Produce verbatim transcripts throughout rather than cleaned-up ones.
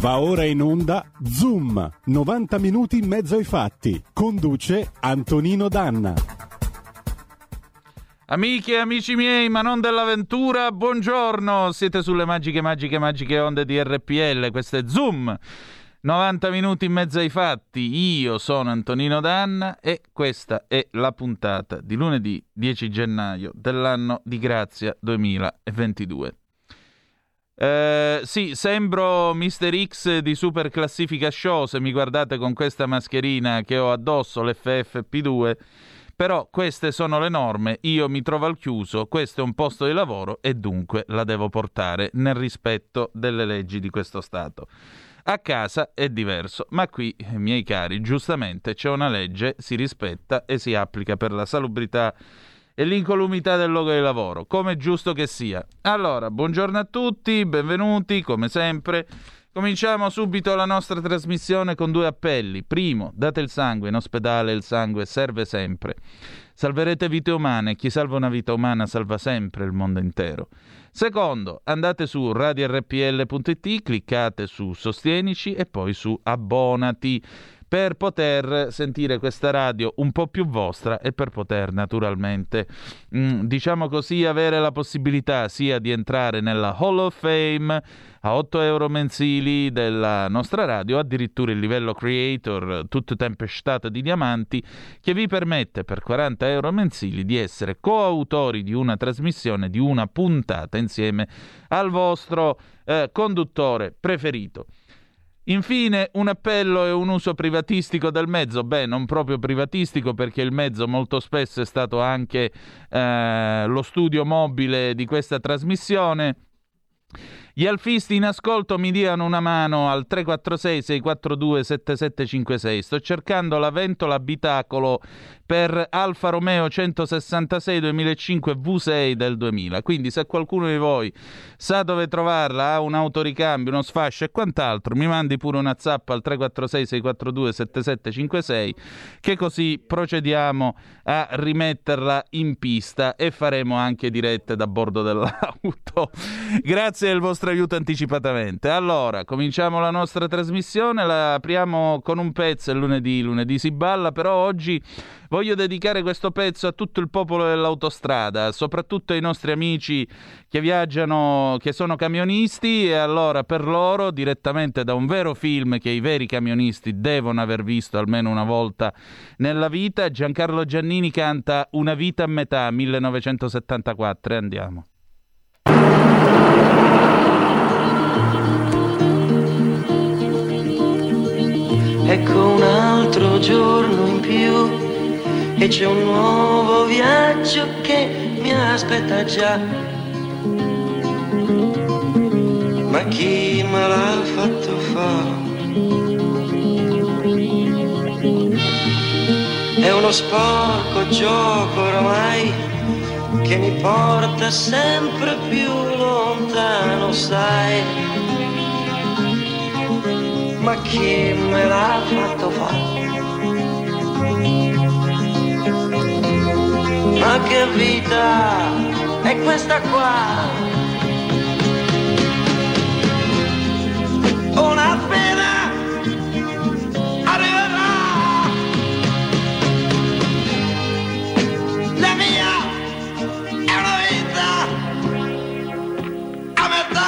Va ora in onda Zoom, novanta minuti in mezzo ai fatti. Conduce Antonino Danna. Amiche e amici miei, ma non dell'avventura, buongiorno. Siete sulle magiche, magiche, magiche onde di R P L. Questo è Zoom, novanta minuti in mezzo ai fatti. Io sono Antonino Danna e questa è la puntata di lunedì dieci gennaio dell'anno di grazia duemilaventidue. Eh, sì, sembro mister X di Super Classifica Show se mi guardate con questa mascherina che ho addosso, l'F F P due, però queste sono le norme, io mi trovo al chiuso, questo è un posto di lavoro e dunque la devo portare nel rispetto delle leggi di questo Stato. A casa è diverso, ma qui, miei cari, giustamente c'è una legge, si rispetta e si applica per la salubrità e l'incolumità del luogo di lavoro, come è giusto che sia. Allora, buongiorno a tutti, benvenuti, come sempre. Cominciamo subito la nostra trasmissione con due appelli. Primo, date il sangue, in ospedale il sangue serve sempre. Salverete vite umane, chi salva una vita umana salva sempre il mondo intero. Secondo, andate su radio R P L punto I T, cliccate su Sostienici e poi su Abbonati, per poter sentire questa radio un po' più vostra e per poter naturalmente, mh, diciamo così, avere la possibilità sia di entrare nella Hall of Fame a otto euro mensili della nostra radio, addirittura il livello creator tutto tempestato di diamanti, che vi permette per quaranta euro mensili di essere coautori di una trasmissione, di una puntata insieme al vostro eh, conduttore preferito. Infine, un appello e un uso privatistico del mezzo. Beh, non proprio privatistico, perché il mezzo molto spesso è stato anche eh, lo studio mobile di questa trasmissione. Gli alfisti in ascolto mi diano una mano al tre quattro sei sei quattro due sette sette cinque sei. Sto cercando la ventola Bitacolo per Alfa Romeo centosessantasei duemilacinque V sei del duemila. Quindi se qualcuno di voi sa dove trovarla, ha un autoricambio, uno sfascio e quant'altro, mi mandi pure una zappa al tre quattro sei sei quattro due sette sette cinque sei, che così procediamo a rimetterla in pista e faremo anche dirette da bordo dell'auto. Grazie del vostro aiuto anticipatamente. Allora, cominciamo la nostra trasmissione, la apriamo con un pezzo, è lunedì, lunedì si balla, però oggi voglio dedicare questo pezzo a tutto il popolo dell'autostrada, soprattutto ai nostri amici che viaggiano, che sono camionisti, e allora per loro, direttamente da un vero film che i veri camionisti devono aver visto almeno una volta nella vita, Giancarlo Giannini canta Una vita a metà, millenovecentosettantaquattro, e andiamo. Ecco un altro giorno in più e c'è un nuovo viaggio che mi aspetta già. Ma chi me l'ha fatto fare? È uno sporco gioco oramai che mi porta sempre più lontano, sai. Ma chi me l'ha fatto fare? Ma che vita è questa qua? Una pena arriverà. La mia è una vita a metà.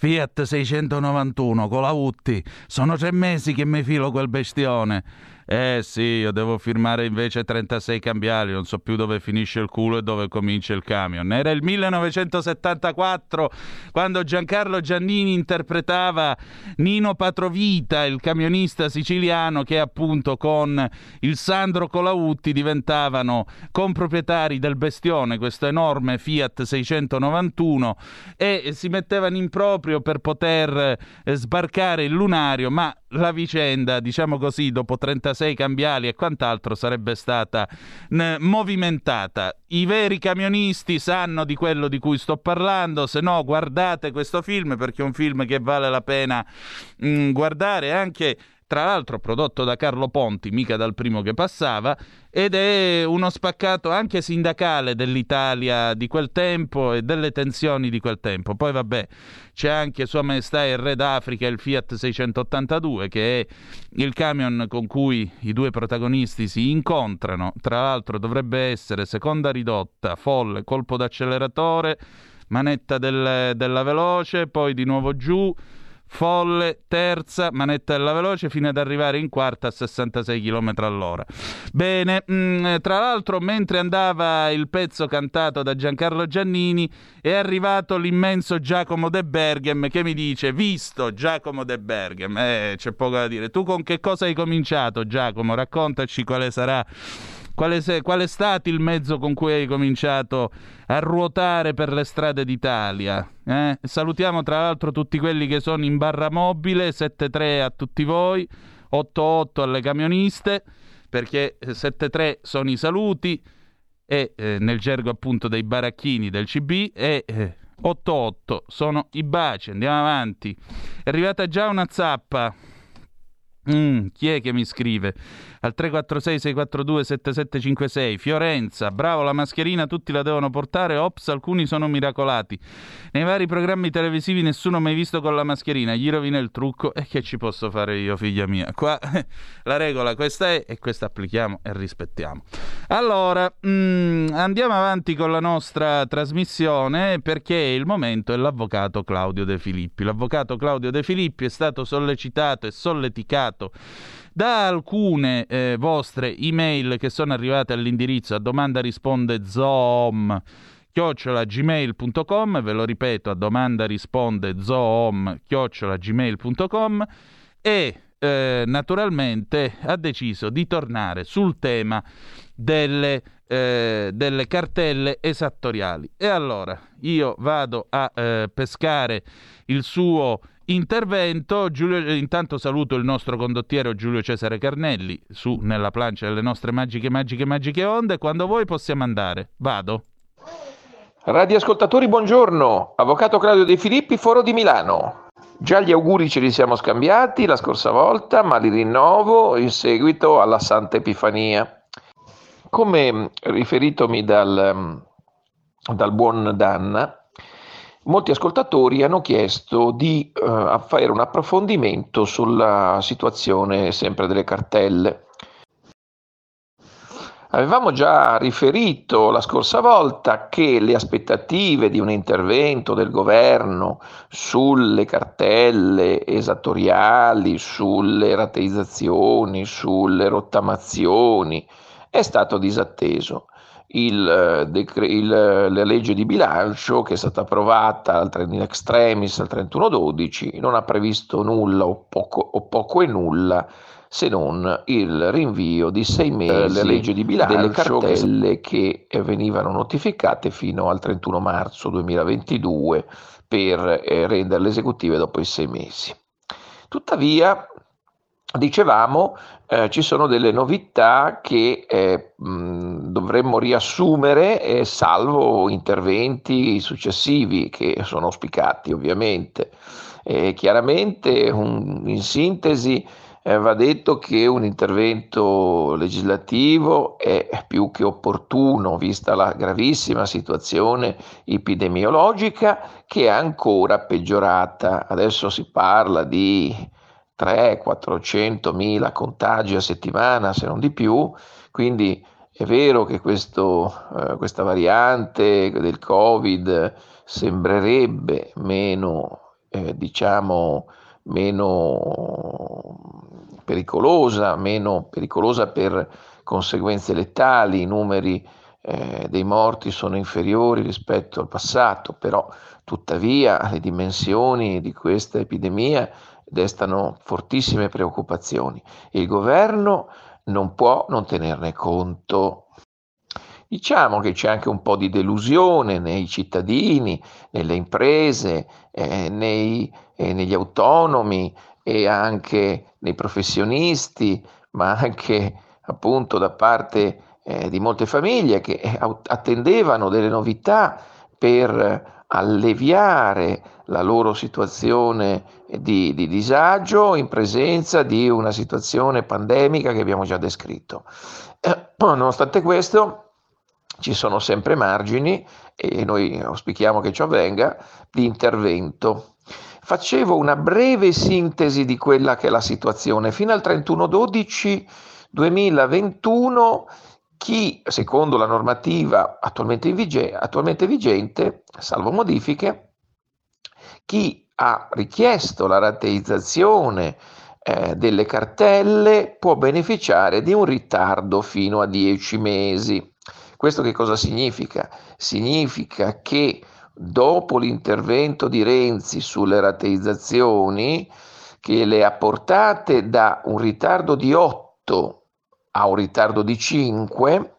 Fiat seicentonovantuno, Colautti, sono tre mesi che mi filo quel bestione. Eh sì, io devo firmare invece trentasei cambiali, non so più dove finisce il culo e dove comincia il camion. Era il millenovecentosettantaquattro quando Giancarlo Giannini interpretava Nino Patrovita, il camionista siciliano che appunto con il Sandro Colautti diventavano comproprietari del bestione, questo enorme Fiat seicentonovantuno, e si mettevano in proprio per poter eh, sbarcare il lunario, ma la vicenda, diciamo così, dopo trentasei cambiali e quant'altro sarebbe stata n- movimentata. I veri camionisti sanno di quello di cui sto parlando, se no guardate questo film, perché è un film che vale la pena mh, guardare, anche tra l'altro prodotto da Carlo Ponti, mica dal primo che passava, ed è uno spaccato anche sindacale dell'Italia di quel tempo e delle tensioni di quel tempo. Poi vabbè, c'è anche Sua Maestà il Re d'Africa, il Fiat seicentottantadue, che è il camion con cui i due protagonisti si incontrano. Tra l'altro dovrebbe essere seconda ridotta, folle, colpo d'acceleratore, manetta del, della veloce, poi di nuovo giù, folle, terza, manetta alla veloce, fino ad arrivare in quarta a sessantasei chilometri all'ora. Bene, mh, tra l'altro mentre andava il pezzo cantato da Giancarlo Giannini è arrivato l'immenso Giacomo De Berghem che mi dice: visto Giacomo De Berghem, eh, c'è poco da dire. Tu con che cosa hai cominciato, Giacomo? Raccontaci quale sarà Quale, se, qual è stato il mezzo con cui hai cominciato a ruotare per le strade d'Italia? Eh? Salutiamo tra l'altro tutti quelli che sono in barra mobile, settantatré a tutti voi, ottantotto alle camioniste, perché settantatré sono i saluti, e eh, nel gergo appunto dei baracchini del C B, e eh, ottantotto sono i baci. Andiamo avanti. È arrivata già una zappa. Mm, chi è che mi scrive? Al tre quattro sei sei quattro due sette sette cinque sei. Fiorenza, bravo, la mascherina tutti la devono portare. Ops, alcuni sono miracolati. Nei vari programmi televisivi nessuno mai visto con la mascherina. Gli rovina il trucco. E che ci posso fare io, figlia mia? Qua la regola questa è, e questa applichiamo e rispettiamo. Allora, mm, andiamo avanti con la nostra trasmissione, perché il momento è l'avvocato Claudio De Filippi. L'avvocato Claudio De Filippi è stato sollecitato e solleticato da alcune eh, vostre email che sono arrivate all'indirizzo a domanda risponde zoom chiocciola gmail.com, ve lo ripeto, a domanda risponde zoom chiocciola gmail.com, e eh, naturalmente ha deciso di tornare sul tema delle, eh, delle cartelle esattoriali. E allora io vado a eh, pescare il suo intervento. Giulio, intanto saluto il nostro condottiero Giulio Cesare Carnelli su nella plancia delle nostre magiche, magiche, magiche onde. Quando voi possiamo andare, vado. Radioascoltatori, buongiorno. Avvocato Claudio De Filippi, Foro di Milano. Già gli auguri ce li siamo scambiati la scorsa volta, ma li rinnovo in seguito alla Santa Epifania. Come riferitomi dal, dal buon Danna, molti ascoltatori hanno chiesto di eh, fare un approfondimento sulla situazione sempre delle cartelle. Avevamo già riferito la scorsa volta che le aspettative di un intervento del governo sulle cartelle esattoriali, sulle rateizzazioni, sulle rottamazioni è stato disatteso. Il, decre- il, la legge di bilancio che è stata approvata in extremis al trentuno dodici non ha previsto nulla o poco, o poco e nulla, se non il rinvio di sei mesi la legge di bilancio delle cartelle che venivano notificate fino al trentuno marzo duemilaventidue per eh, renderle esecutive dopo i sei mesi. Tuttavia, dicevamo, eh, ci sono delle novità che eh, mh, dovremmo riassumere, eh, salvo interventi successivi che sono auspicati ovviamente. Eh, chiaramente, un, in sintesi, eh, va detto che un intervento legislativo è più che opportuno, vista la gravissima situazione epidemiologica che è ancora peggiorata. Adesso si parla di tre quattrocentomila contagi a settimana, se non di più, quindi è vero che questo, eh, questa variante del Covid sembrerebbe meno eh, diciamo meno pericolosa, meno pericolosa per conseguenze letali, i numeri eh, dei morti sono inferiori rispetto al passato, però tuttavia le dimensioni di questa epidemia destano fortissime preoccupazioni. Il governo non può non tenerne conto. Diciamo che c'è anche un po' di delusione nei cittadini, nelle imprese, eh, nei, eh, negli autonomi e anche nei professionisti, ma anche appunto da parte eh, di molte famiglie che attendevano delle novità per alleviare la loro situazione di, di disagio in presenza di una situazione pandemica che abbiamo già descritto. Eh, nonostante questo, ci sono sempre margini, e noi auspichiamo che ciò avvenga, di intervento. Facevo una breve sintesi di quella che è la situazione. Fino al trentuno dicembre duemilaventuno, chi, secondo la normativa attualmente vigente, attualmente vigente, salvo modifiche, chi ha richiesto la rateizzazione eh, delle cartelle può beneficiare di un ritardo fino a dieci mesi. Questo che cosa significa? Significa che dopo l'intervento di Renzi sulle rateizzazioni, che le ha portate da un ritardo di otto a un ritardo di cinque,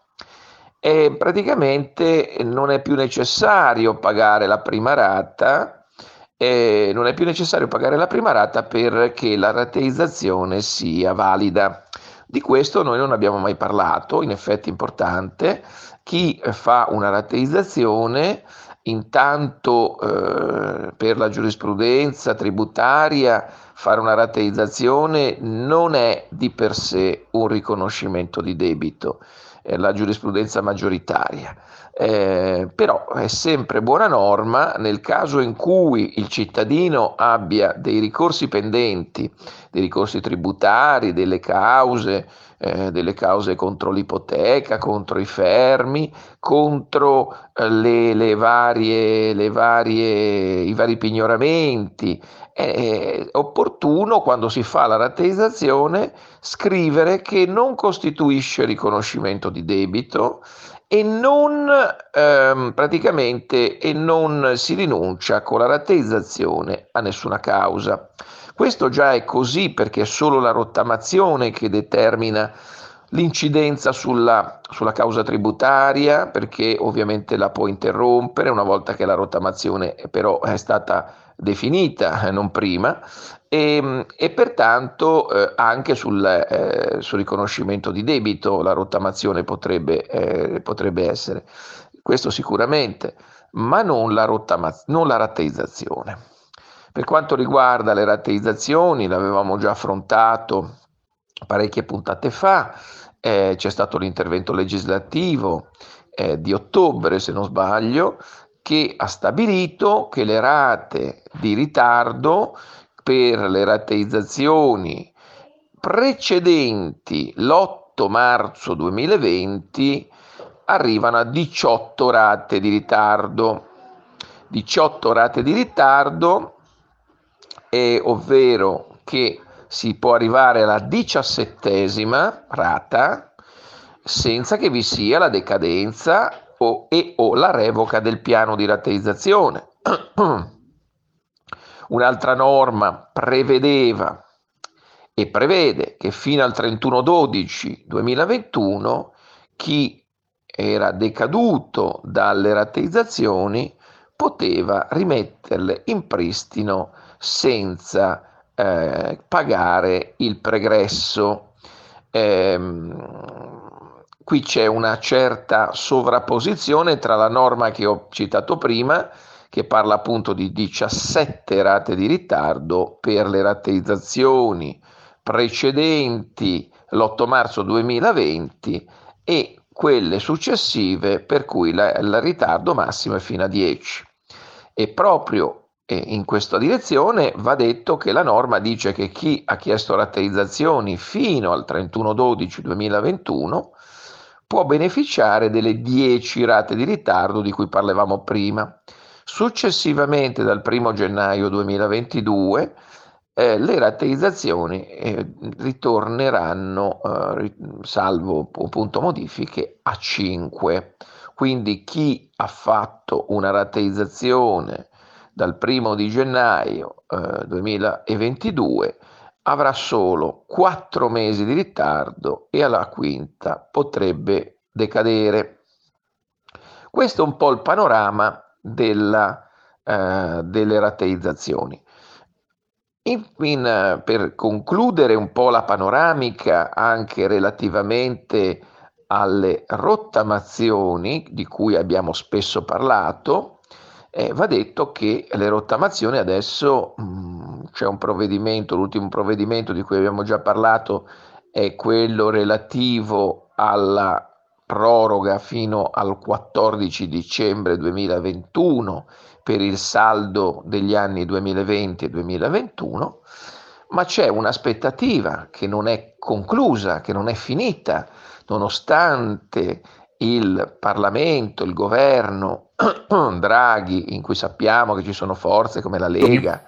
eh, praticamente non è più necessario pagare la prima rata, eh, non è più necessario pagare la prima rata perché la rateizzazione sia valida. Di questo noi non abbiamo mai parlato, in effetti è importante. Chi fa una rateizzazione, intanto eh, per la giurisprudenza tributaria fare una rateizzazione non è di per sé un riconoscimento di debito, eh, la giurisprudenza maggioritaria, eh, però è sempre buona norma nel caso in cui il cittadino abbia dei ricorsi pendenti, dei ricorsi tributari, delle cause, eh, delle cause contro l'ipoteca, contro i fermi, contro le, le varie, le varie, i vari pignoramenti. È opportuno, quando si fa la rateizzazione, scrivere che non costituisce riconoscimento di debito e non ehm, praticamente e non si rinuncia con la rateizzazione a nessuna causa. Questo già è così perché è solo la rottamazione che determina l'incidenza sulla, sulla causa tributaria, perché ovviamente la può interrompere una volta che la rottamazione però è stata definita, non prima, e, e pertanto eh, anche sul, eh, sul riconoscimento di debito la rottamazione potrebbe, eh, potrebbe essere, questo sicuramente, ma non la, rottama- non la rateizzazione. Per quanto riguarda le rateizzazioni, l'avevamo già affrontato parecchie puntate fa, eh, c'è stato l'intervento legislativo eh, di ottobre, se non sbaglio, che ha stabilito che le rate di ritardo per le rateizzazioni precedenti l'otto marzo duemilaventi arrivano a diciotto rate di ritardo. diciotto rate di ritardo, eh, ovvero che si può arrivare alla diciassettesima rata senza che vi sia la decadenza o, e o la revoca del piano di rateizzazione. Un'altra norma prevedeva e prevede che fino al trentuno dicembre duemilaventuno chi era decaduto dalle rateizzazioni poteva rimetterle in pristino senza Eh, pagare il pregresso. Eh, qui c'è una certa sovrapposizione tra la norma che ho citato prima, che parla appunto di diciassette rate di ritardo per le rateizzazioni precedenti l'otto marzo duemilaventi, e quelle successive per cui il ritardo massimo è fino a dieci. E proprio in questa direzione va detto che la norma dice che chi ha chiesto rateizzazioni fino al trentuno dicembre duemilaventuno può beneficiare delle dieci rate di ritardo di cui parlavamo prima, Successivamente, dal primo gennaio duemilaventidue, eh, le rateizzazioni eh, ritorneranno, eh, salvo appunto modifiche, a cinque. Quindi chi ha fatto una rateizzazione dal primo di gennaio eh, duemilaventidue avrà solo quattro mesi di ritardo e alla quinta potrebbe decadere. Questo è un po' il panorama della, eh, delle rateizzazioni. In, in, per concludere un po' la panoramica anche relativamente alle rottamazioni di cui abbiamo spesso parlato, eh, va detto che le rottamazioni adesso mh, c'è un provvedimento, l'ultimo provvedimento di cui abbiamo già parlato è quello relativo alla proroga fino al quattordici dicembre duemilaventuno per il saldo degli anni duemilaventi e duemilaventuno, ma c'è un'aspettativa che non è conclusa, che non è finita, nonostante il Parlamento, il governo Draghi, in cui sappiamo che ci sono forze come la Lega,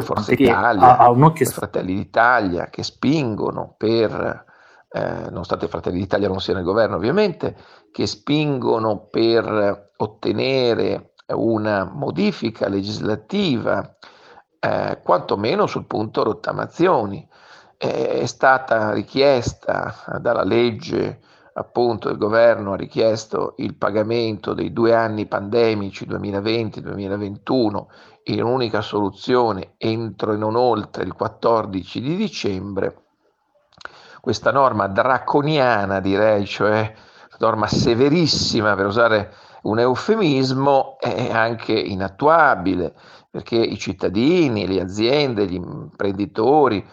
Forza Italia, ha, ha un occhio... Fratelli d'Italia che spingono per... Eh, nonostante Fratelli d'Italia non sia nel governo ovviamente, che spingono per ottenere una modifica legislativa eh, quantomeno sul punto rottamazioni. Eh, è stata richiesta dalla legge, appunto il governo ha richiesto il pagamento dei due anni pandemici duemilaventi duemilaventuno in un'unica soluzione entro e non oltre il quattordici di dicembre. Questa norma draconiana, direi, cioè norma severissima, per usare un eufemismo, è anche inattuabile, perché i cittadini, le aziende, gli imprenditori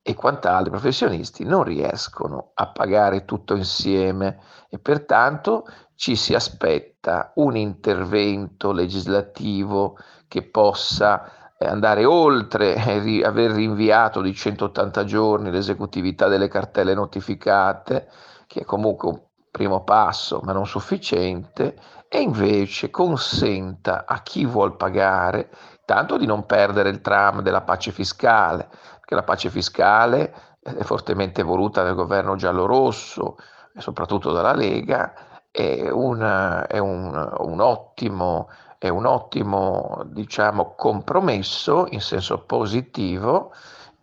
e quant'altri professionisti non riescono a pagare tutto insieme e pertanto ci si aspetta un intervento legislativo che possa andare oltre e aver rinviato di centottanta giorni l'esecutività delle cartelle notificate, che è comunque un primo passo ma non sufficiente, e invece consenta a chi vuol pagare tanto di non perdere il tram della pace fiscale, perché la pace fiscale è fortemente voluta dal governo giallorosso e soprattutto dalla Lega, è, una, è un, un ottimo È un ottimo, diciamo, compromesso in senso positivo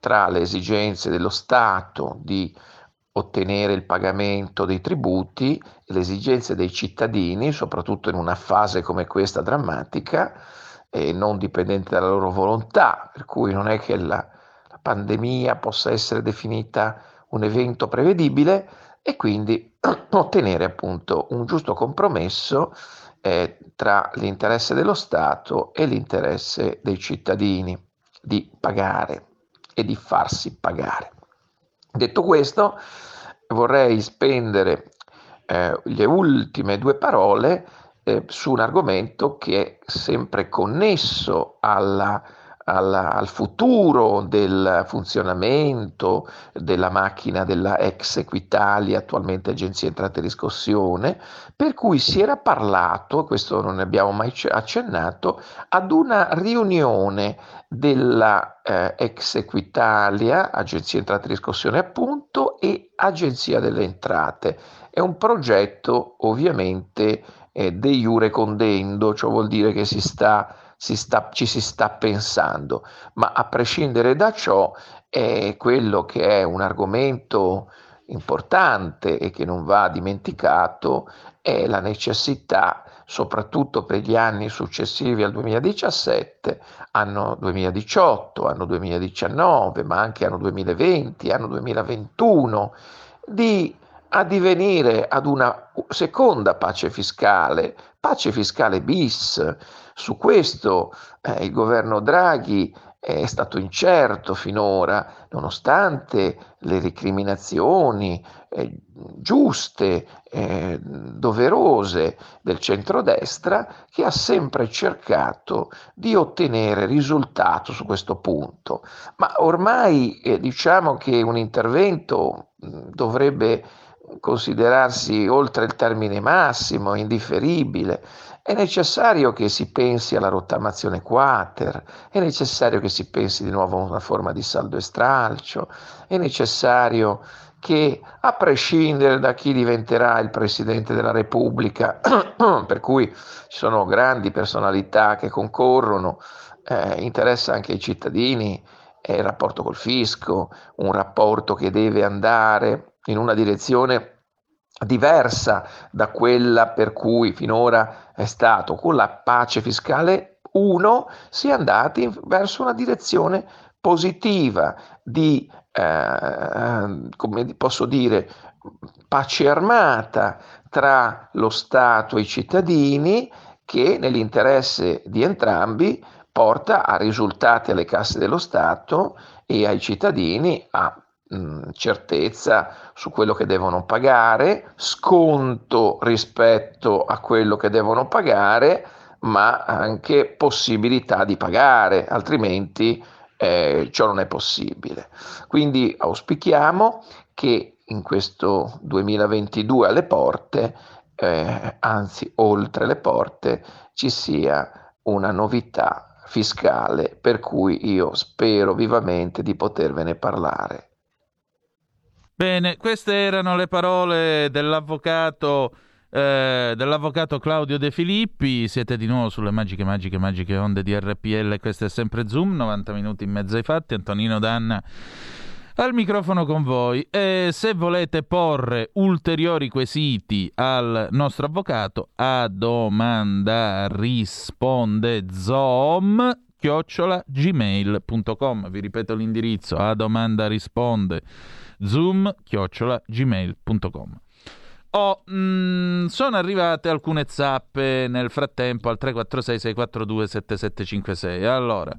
tra le esigenze dello Stato di ottenere il pagamento dei tributi e le esigenze dei cittadini, soprattutto in una fase come questa drammatica e non dipendente dalla loro volontà, per cui non è che la, la pandemia possa essere definita un evento prevedibile, e quindi ottenere appunto un giusto compromesso tra l'interesse dello Stato e l'interesse dei cittadini di pagare e di farsi pagare. Detto questo, vorrei spendere eh, le ultime due parole eh, su un argomento che è sempre connesso alla, alla, al futuro del funzionamento della macchina della ex Equitalia, attualmente Agenzia Entrate e Riscossione, per cui si era parlato, questo non ne abbiamo mai accennato, ad una riunione della eh, ex Equitalia, Agenzia Entrate e Riscossione appunto, e Agenzia delle Entrate. È un progetto ovviamente eh, de iure condendo, ciò vuol dire che si sta Si sta, ci si sta pensando, ma a prescindere da ciò è quello che è un argomento importante e che non va dimenticato è la necessità, soprattutto per gli anni successivi al duemiladiciassette, anno duemiladiciotto, anno duemiladiciannove, ma anche anno duemilaventi, anno duemilaventuno, di addivenire ad una seconda pace fiscale, pace fiscale bis. Su questo eh, il governo Draghi è stato incerto finora, nonostante le recriminazioni eh, giuste, eh, doverose del centrodestra, che ha sempre cercato di ottenere risultato su questo punto. Ma ormai eh, diciamo che un intervento mh, dovrebbe considerarsi oltre il termine massimo, indifferibile. È necessario che si pensi alla rottamazione quater, è necessario che si pensi di nuovo a una forma di saldo e stralcio, è necessario che, a prescindere da chi diventerà il Presidente della Repubblica, per cui ci sono grandi personalità che concorrono, eh, interessa anche ai cittadini eh, il rapporto col fisco, un rapporto che deve andare in una direzione diversa da quella per cui finora è stato. Con la pace fiscale uno si è andati verso una direzione positiva di, eh, come posso dire, pace armata tra lo Stato e i cittadini, che nell'interesse di entrambi porta a risultati alle casse dello Stato e ai cittadini, a certezza su quello che devono pagare, sconto rispetto a quello che devono pagare, ma anche possibilità di pagare, altrimenti eh, ciò non è possibile. Quindi auspichiamo che in questo duemilaventidue alle porte, eh, anzi oltre le porte, ci sia una novità fiscale, per cui io spero vivamente di potervene parlare. Bene, queste erano le parole dell'avvocato, eh, dell'avvocato Claudio De Filippi. Siete di nuovo sulle magiche, magiche, magiche onde di R P L. Questo è sempre Zoom, novanta minuti in mezzo ai fatti. Antonino Danna al microfono con voi. E se volete porre ulteriori quesiti al nostro avvocato, a domanda risponde zoom chiocciola gmail punto com. Vi ripeto l'indirizzo: a domanda risponde zoom chiocciola gmail punto com. Oh, mh, sono arrivate alcune zappe nel frattempo al tre quattro sei sei quattro due sette sette cinque sei. Allora,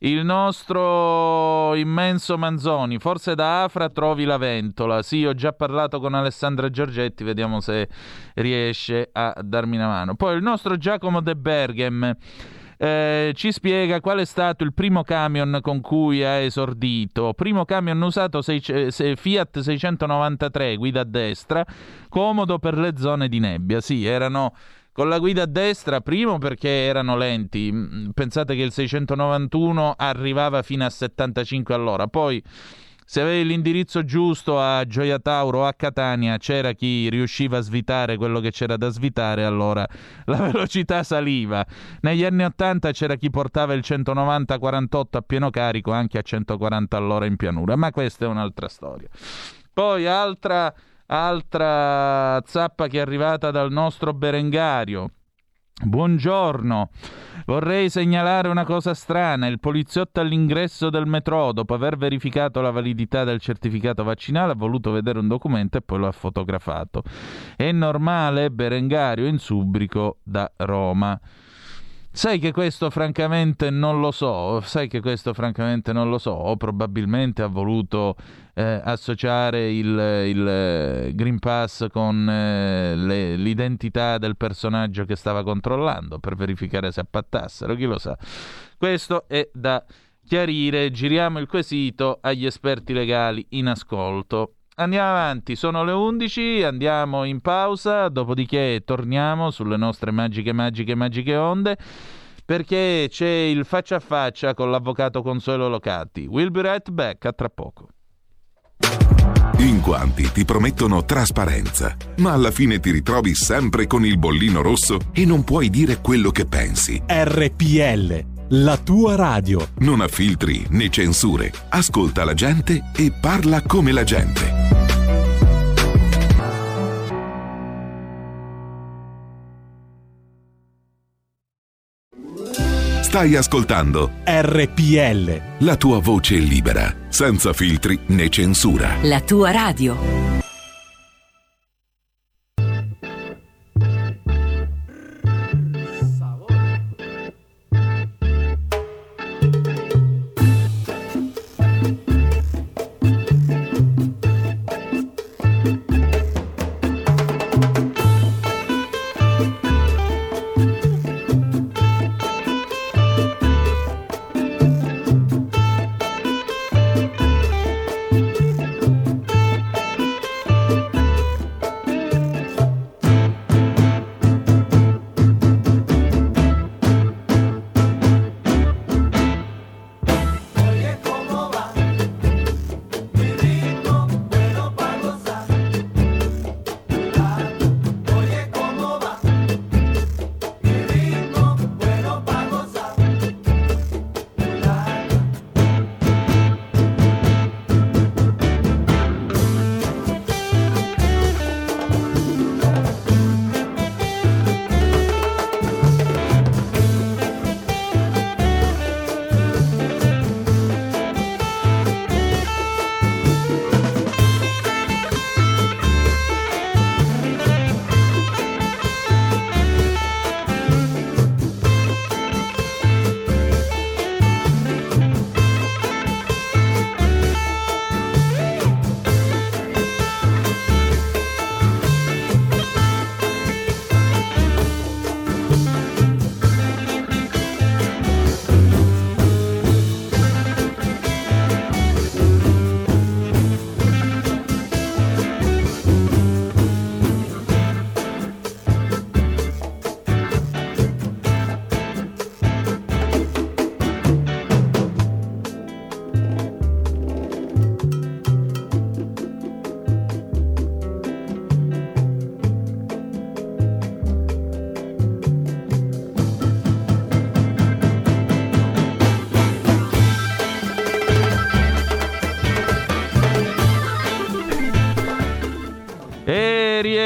il nostro immenso Manzoni: forse da Afra trovi la ventola. Sì, ho già parlato con Alessandra Giorgetti, vediamo se riesce a darmi una mano. Poi il nostro Giacomo De Berghem Eh, ci spiega qual è stato il primo camion con cui ha esordito. Primo camion usato sei, sei, Fiat seicentonovantatré, guida a destra, comodo per le zone di nebbia. Sì, erano con la guida a destra, primo perché erano lenti. Pensate che il seicentonovantuno arrivava fino a settantacinque all'ora. Poi, se avevi l'indirizzo giusto a Gioia Tauro o a Catania, c'era chi riusciva a svitare quello che c'era da svitare, allora la velocità saliva. Negli anni ottanta c'era chi portava il centonovanta quarantotto a pieno carico anche a centoquaranta all'ora in pianura, ma questa è un'altra storia. Poi altra, altra zappa che è arrivata dal nostro Berengario. Buongiorno, vorrei segnalare una cosa strana. Il poliziotto all'ingresso del metro, dopo aver verificato la validità del certificato vaccinale, ha voluto vedere un documento e poi lo ha fotografato. È normale? Berengario in Subrico da Roma. Sai che questo francamente non lo so, sai che questo francamente non lo so, o probabilmente ha voluto eh, associare il, il Green Pass con eh, le, l'identità del personaggio che stava controllando per verificare se appattassero, chi lo sa. Questo è da chiarire, giriamo il quesito agli esperti legali in ascolto. Andiamo avanti, sono le undici, andiamo in pausa, dopodiché torniamo sulle nostre magiche, magiche, magiche onde, perché c'è il faccia a faccia con l'avvocato Consuelo Locati. We'll be right back, a tra poco. In quanti ti promettono trasparenza, ma alla fine ti ritrovi sempre con il bollino rosso e non puoi dire quello che pensi. R P L, la tua radio. Non ha filtri né censure. Ascolta la gente e parla come la gente. Stai ascoltando R P L, la tua voce libera, senza filtri né censura. La tua radio.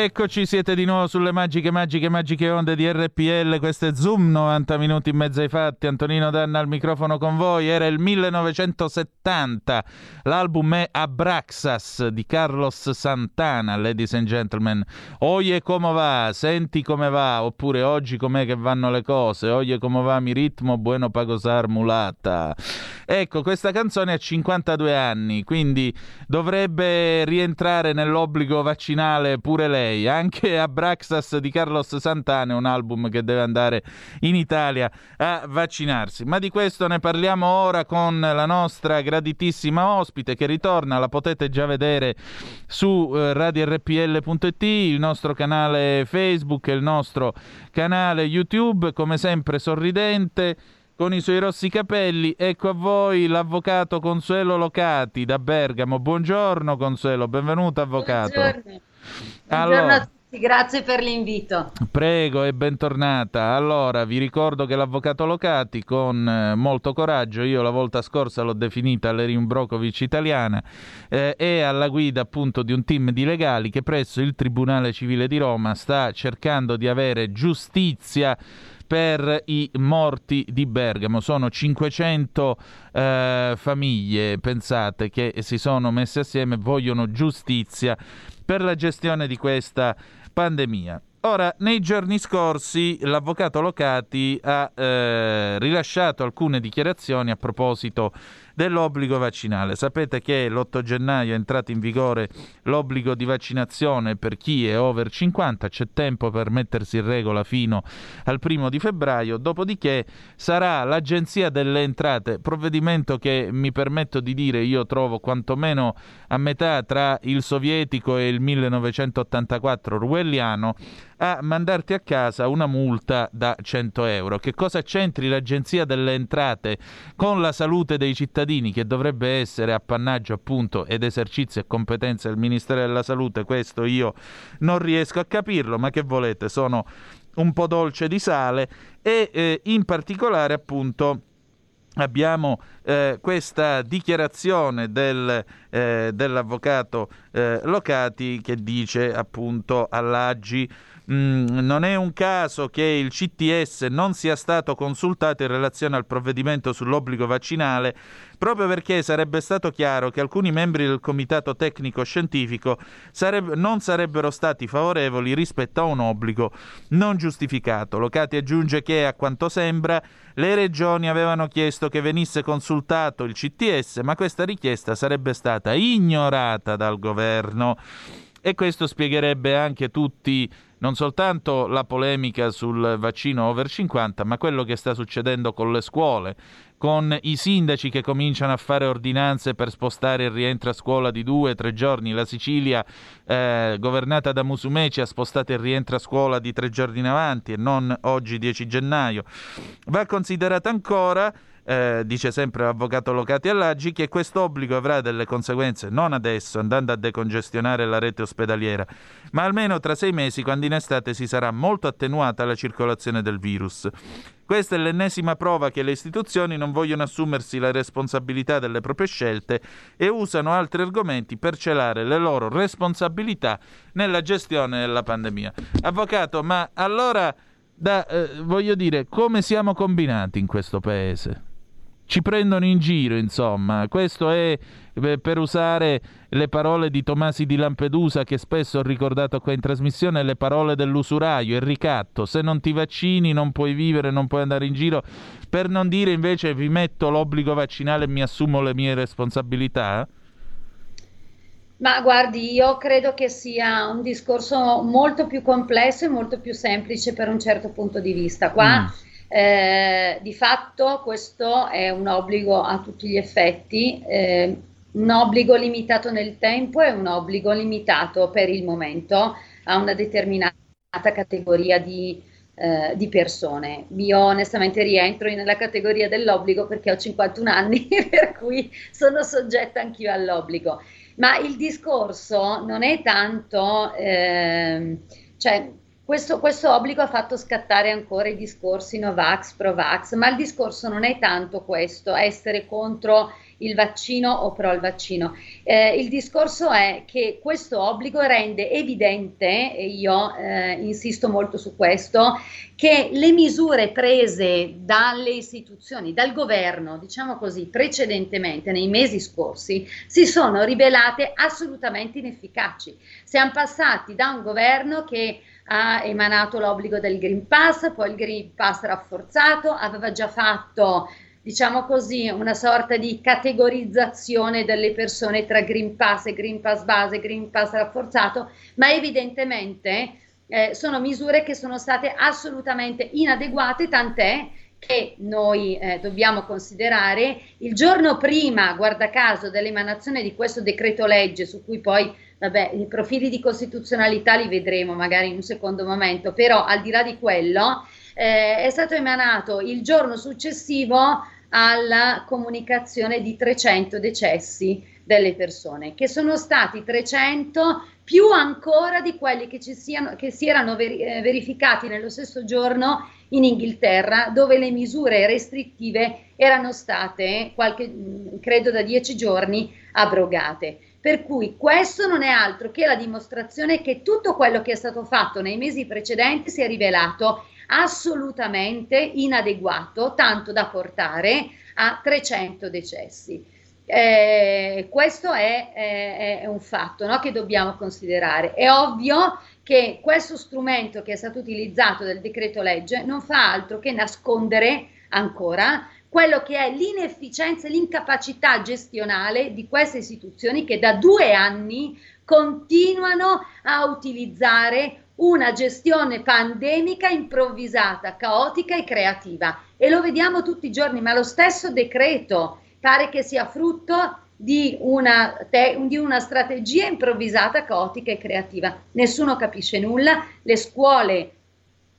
Eccoci, siete di nuovo sulle magiche, magiche, magiche onde di R P L. Questo è Zoom, novanta minuti in mezzo ai fatti. Antonino Danna al microfono con voi. Era il millenovecentosettanta. L'album è Abraxas di Carlos Santana. Ladies and gentlemen, oye come va, senti come va, oppure oggi com'è che vanno le cose, oye come va mi ritmo, bueno pagosar mulata. Ecco, questa canzone ha cinquantadue anni, quindi dovrebbe rientrare nell'obbligo vaccinale pure lei. Anche Abraxas di Carlos Santana è un album che deve andare in Italia a vaccinarsi. Ma di questo ne parliamo ora con la nostra graditissima ospite che ritorna, la potete già vedere su eh, radio R P L punto it, il nostro canale Facebook e il nostro canale YouTube, come sempre sorridente, con i suoi rossi capelli. Ecco a voi l'avvocato Consuelo Locati da Bergamo. Buongiorno Consuelo, benvenuta avvocato. Buongiorno, Buongiorno allora, a tutti, grazie per l'invito. Prego e bentornata. Allora, vi ricordo che l'avvocato Locati, con eh, molto coraggio, io la volta scorsa l'ho definita l'Erin Brockovich italiana, eh, è alla guida appunto di un team di legali che presso il Tribunale Civile di Roma sta cercando di avere giustizia per i morti di Bergamo. Sono cinquecento eh, famiglie, pensate, che si sono messe assieme, vogliono giustizia per la gestione di questa pandemia. Ora, nei giorni scorsi l'avvocato Locati ha eh, rilasciato alcune dichiarazioni a proposito dell'obbligo vaccinale. Sapete che l'otto gennaio è entrato in vigore l'obbligo di vaccinazione per chi è over cinquanta, c'è tempo per mettersi in regola fino al primo di febbraio, dopodiché sarà l'Agenzia delle Entrate, provvedimento che, mi permetto di dire, io trovo quantomeno a metà tra il sovietico e il millenovecentottantaquattro orwelliano, a mandarti a casa una multa da cento euro. Che cosa c'entri l'Agenzia delle Entrate con la salute dei cittadini, che dovrebbe essere appannaggio appunto ed esercizio e competenza del Ministero della Salute? Questo io non riesco a capirlo, ma che volete, sono un po' dolce di sale. E eh, in particolare appunto abbiamo eh, questa dichiarazione del, eh, dell'avvocato eh, Locati, che dice appunto all'A G I: non è un caso che il C T S non sia stato consultato in relazione al provvedimento sull'obbligo vaccinale, proprio perché sarebbe stato chiaro che alcuni membri del Comitato Tecnico Scientifico sareb- non sarebbero stati favorevoli rispetto a un obbligo non giustificato. Locati aggiunge che, a quanto sembra, le regioni avevano chiesto che venisse consultato il C T S, ma questa richiesta sarebbe stata ignorata dal governo. E questo spiegherebbe anche tutti, non soltanto la polemica sul vaccino over cinquanta, ma quello che sta succedendo con le scuole, con i sindaci che cominciano a fare ordinanze per spostare il rientro a scuola di due, tre giorni. La Sicilia, eh, governata da Musumeci, ha spostato il rientro a scuola di tre giorni in avanti e non oggi dieci gennaio. Va considerata ancora, Eh, dice sempre l'avvocato Locati all'A G I, che questo obbligo avrà delle conseguenze non adesso, andando a decongestionare la rete ospedaliera, ma almeno tra sei mesi, quando in estate si sarà molto attenuata la circolazione del virus. Questa è l'ennesima prova che le istituzioni non vogliono assumersi la responsabilità delle proprie scelte e usano altri argomenti per celare le loro responsabilità nella gestione della pandemia. Avvocato, ma allora da, eh, voglio dire, come siamo combinati in questo paese? Ci prendono in giro, insomma. Questo è, per usare le parole di Tomasi di Lampedusa, che spesso ho ricordato qua in trasmissione, le parole dell'usuraio, il ricatto: se non ti vaccini non puoi vivere, non puoi andare in giro. Per non dire invece vi metto l'obbligo vaccinale e mi assumo le mie responsabilità? Ma guardi, io credo che sia un discorso molto più complesso e molto più semplice per un certo punto di vista. Qua mm. Eh, di fatto questo è un obbligo a tutti gli effetti, eh, un obbligo limitato nel tempo e un obbligo limitato per il momento a una determinata categoria di, eh, di persone. Io onestamente rientro nella categoria dell'obbligo perché ho cinquantuno anni, per cui sono soggetta anch'io all'obbligo. Ma il discorso non è tanto, eh, cioè Questo, questo obbligo ha fatto scattare ancora i discorsi Novax, Provax, ma il discorso non è tanto questo, essere contro il vaccino o pro il vaccino. Eh, il discorso è che questo obbligo rende evidente, e io eh, insisto molto su questo, che le misure prese dalle istituzioni, dal governo, diciamo così, precedentemente, nei mesi scorsi, si sono rivelate assolutamente inefficaci. Siamo passati da un governo che ha emanato l'obbligo del Green Pass, poi il Green Pass rafforzato, aveva già fatto, diciamo così, una sorta di categorizzazione delle persone tra Green Pass e Green Pass base, Green Pass rafforzato, ma evidentemente eh, sono misure che sono state assolutamente inadeguate, tant'è che noi eh, dobbiamo considerare il giorno prima, guarda caso, dell'emanazione di questo decreto legge, su cui poi, vabbè, i profili di costituzionalità li vedremo magari in un secondo momento, però al di là di quello, Eh, è stato emanato il giorno successivo alla comunicazione di trecento decessi delle persone, che sono stati trecento più ancora di quelli che, ci siano, che si erano verificati nello stesso giorno in Inghilterra, dove le misure restrittive erano state, qualche, credo da dieci giorni, abrogate. Per cui questo non è altro che la dimostrazione che tutto quello che è stato fatto nei mesi precedenti si è rivelato assolutamente inadeguato, tanto da portare a trecento decessi. Eh, questo è, è, è un fatto, no, che dobbiamo considerare. È ovvio che questo strumento che è stato utilizzato del decreto legge non fa altro che nascondere ancora quello che è l'inefficienza e l'incapacità gestionale di queste istituzioni, che da due anni continuano a utilizzare una gestione pandemica improvvisata, caotica e creativa, e lo vediamo tutti i giorni, ma lo stesso decreto pare che sia frutto di una, te, di una strategia improvvisata, caotica e creativa. Nessuno capisce nulla, le scuole,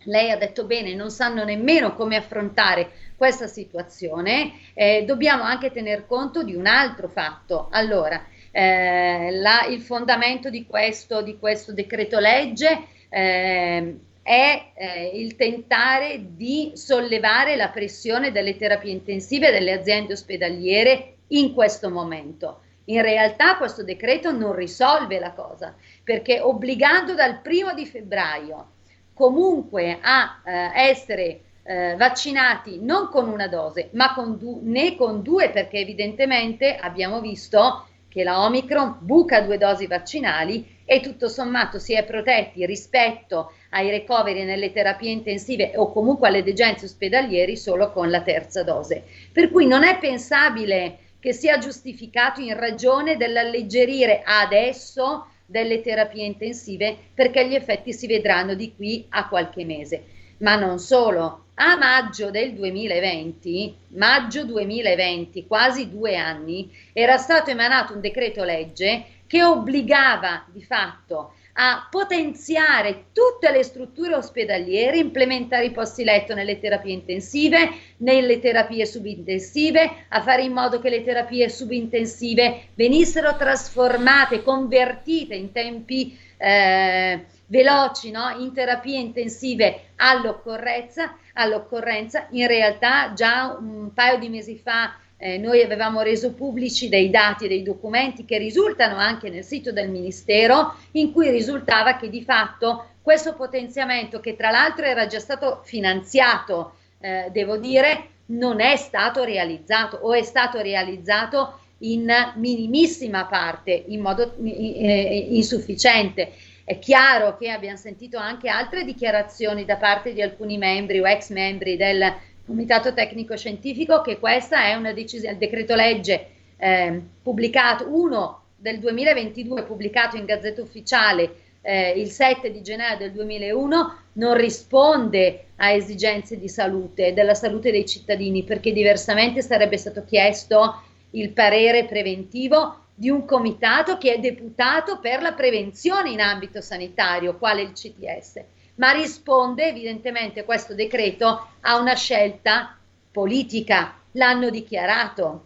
lei ha detto bene, non sanno nemmeno come affrontare questa situazione. Eh, dobbiamo anche tener conto di un altro fatto. Allora, eh, la, il fondamento di questo, di questo decreto legge Eh, è eh, il tentare di sollevare la pressione delle terapie intensive delle aziende ospedaliere in questo momento. In realtà questo decreto non risolve la cosa, perché obbligando dal primo di febbraio comunque a eh, essere eh, vaccinati non con una dose ma con du- né con due, perché evidentemente abbiamo visto che la Omicron buca due dosi vaccinali e tutto sommato si è protetti rispetto ai ricoveri nelle terapie intensive o comunque alle degenze ospedalieri solo con la terza dose. Per cui non è pensabile che sia giustificato in ragione dell'alleggerire adesso delle terapie intensive, perché gli effetti si vedranno di qui a qualche mese. Ma non solo, a maggio del duemilaventi, maggio duemilaventi, quasi due anni, era stato emanato un decreto legge che obbligava di fatto a potenziare tutte le strutture ospedaliere, implementare i posti letto nelle terapie intensive, nelle terapie subintensive, a fare in modo che le terapie subintensive venissero trasformate, convertite in tempi eh, veloci, no? In terapie intensive all'occorrenza, all'occorrenza. In realtà già un paio di mesi fa Eh, noi avevamo reso pubblici dei dati e dei documenti che risultano anche nel sito del Ministero, in cui risultava che di fatto questo potenziamento, che tra l'altro era già stato finanziato, eh, devo dire, non è stato realizzato o è stato realizzato in minimissima parte, in modo eh, insufficiente. È chiaro che abbiamo sentito anche altre dichiarazioni da parte di alcuni membri o ex membri del Comitato Tecnico Scientifico, che questa è una decisione, il decreto legge eh, pubblicato, uno del duemilaventidue, pubblicato in Gazzetta Ufficiale eh, il sette di gennaio del duemilauno, non risponde a esigenze di salute, della salute dei cittadini, perché diversamente sarebbe stato chiesto il parere preventivo di un comitato che è deputato per la prevenzione in ambito sanitario, quale il C T S. Ma risponde evidentemente questo decreto a una scelta politica, l'hanno dichiarato,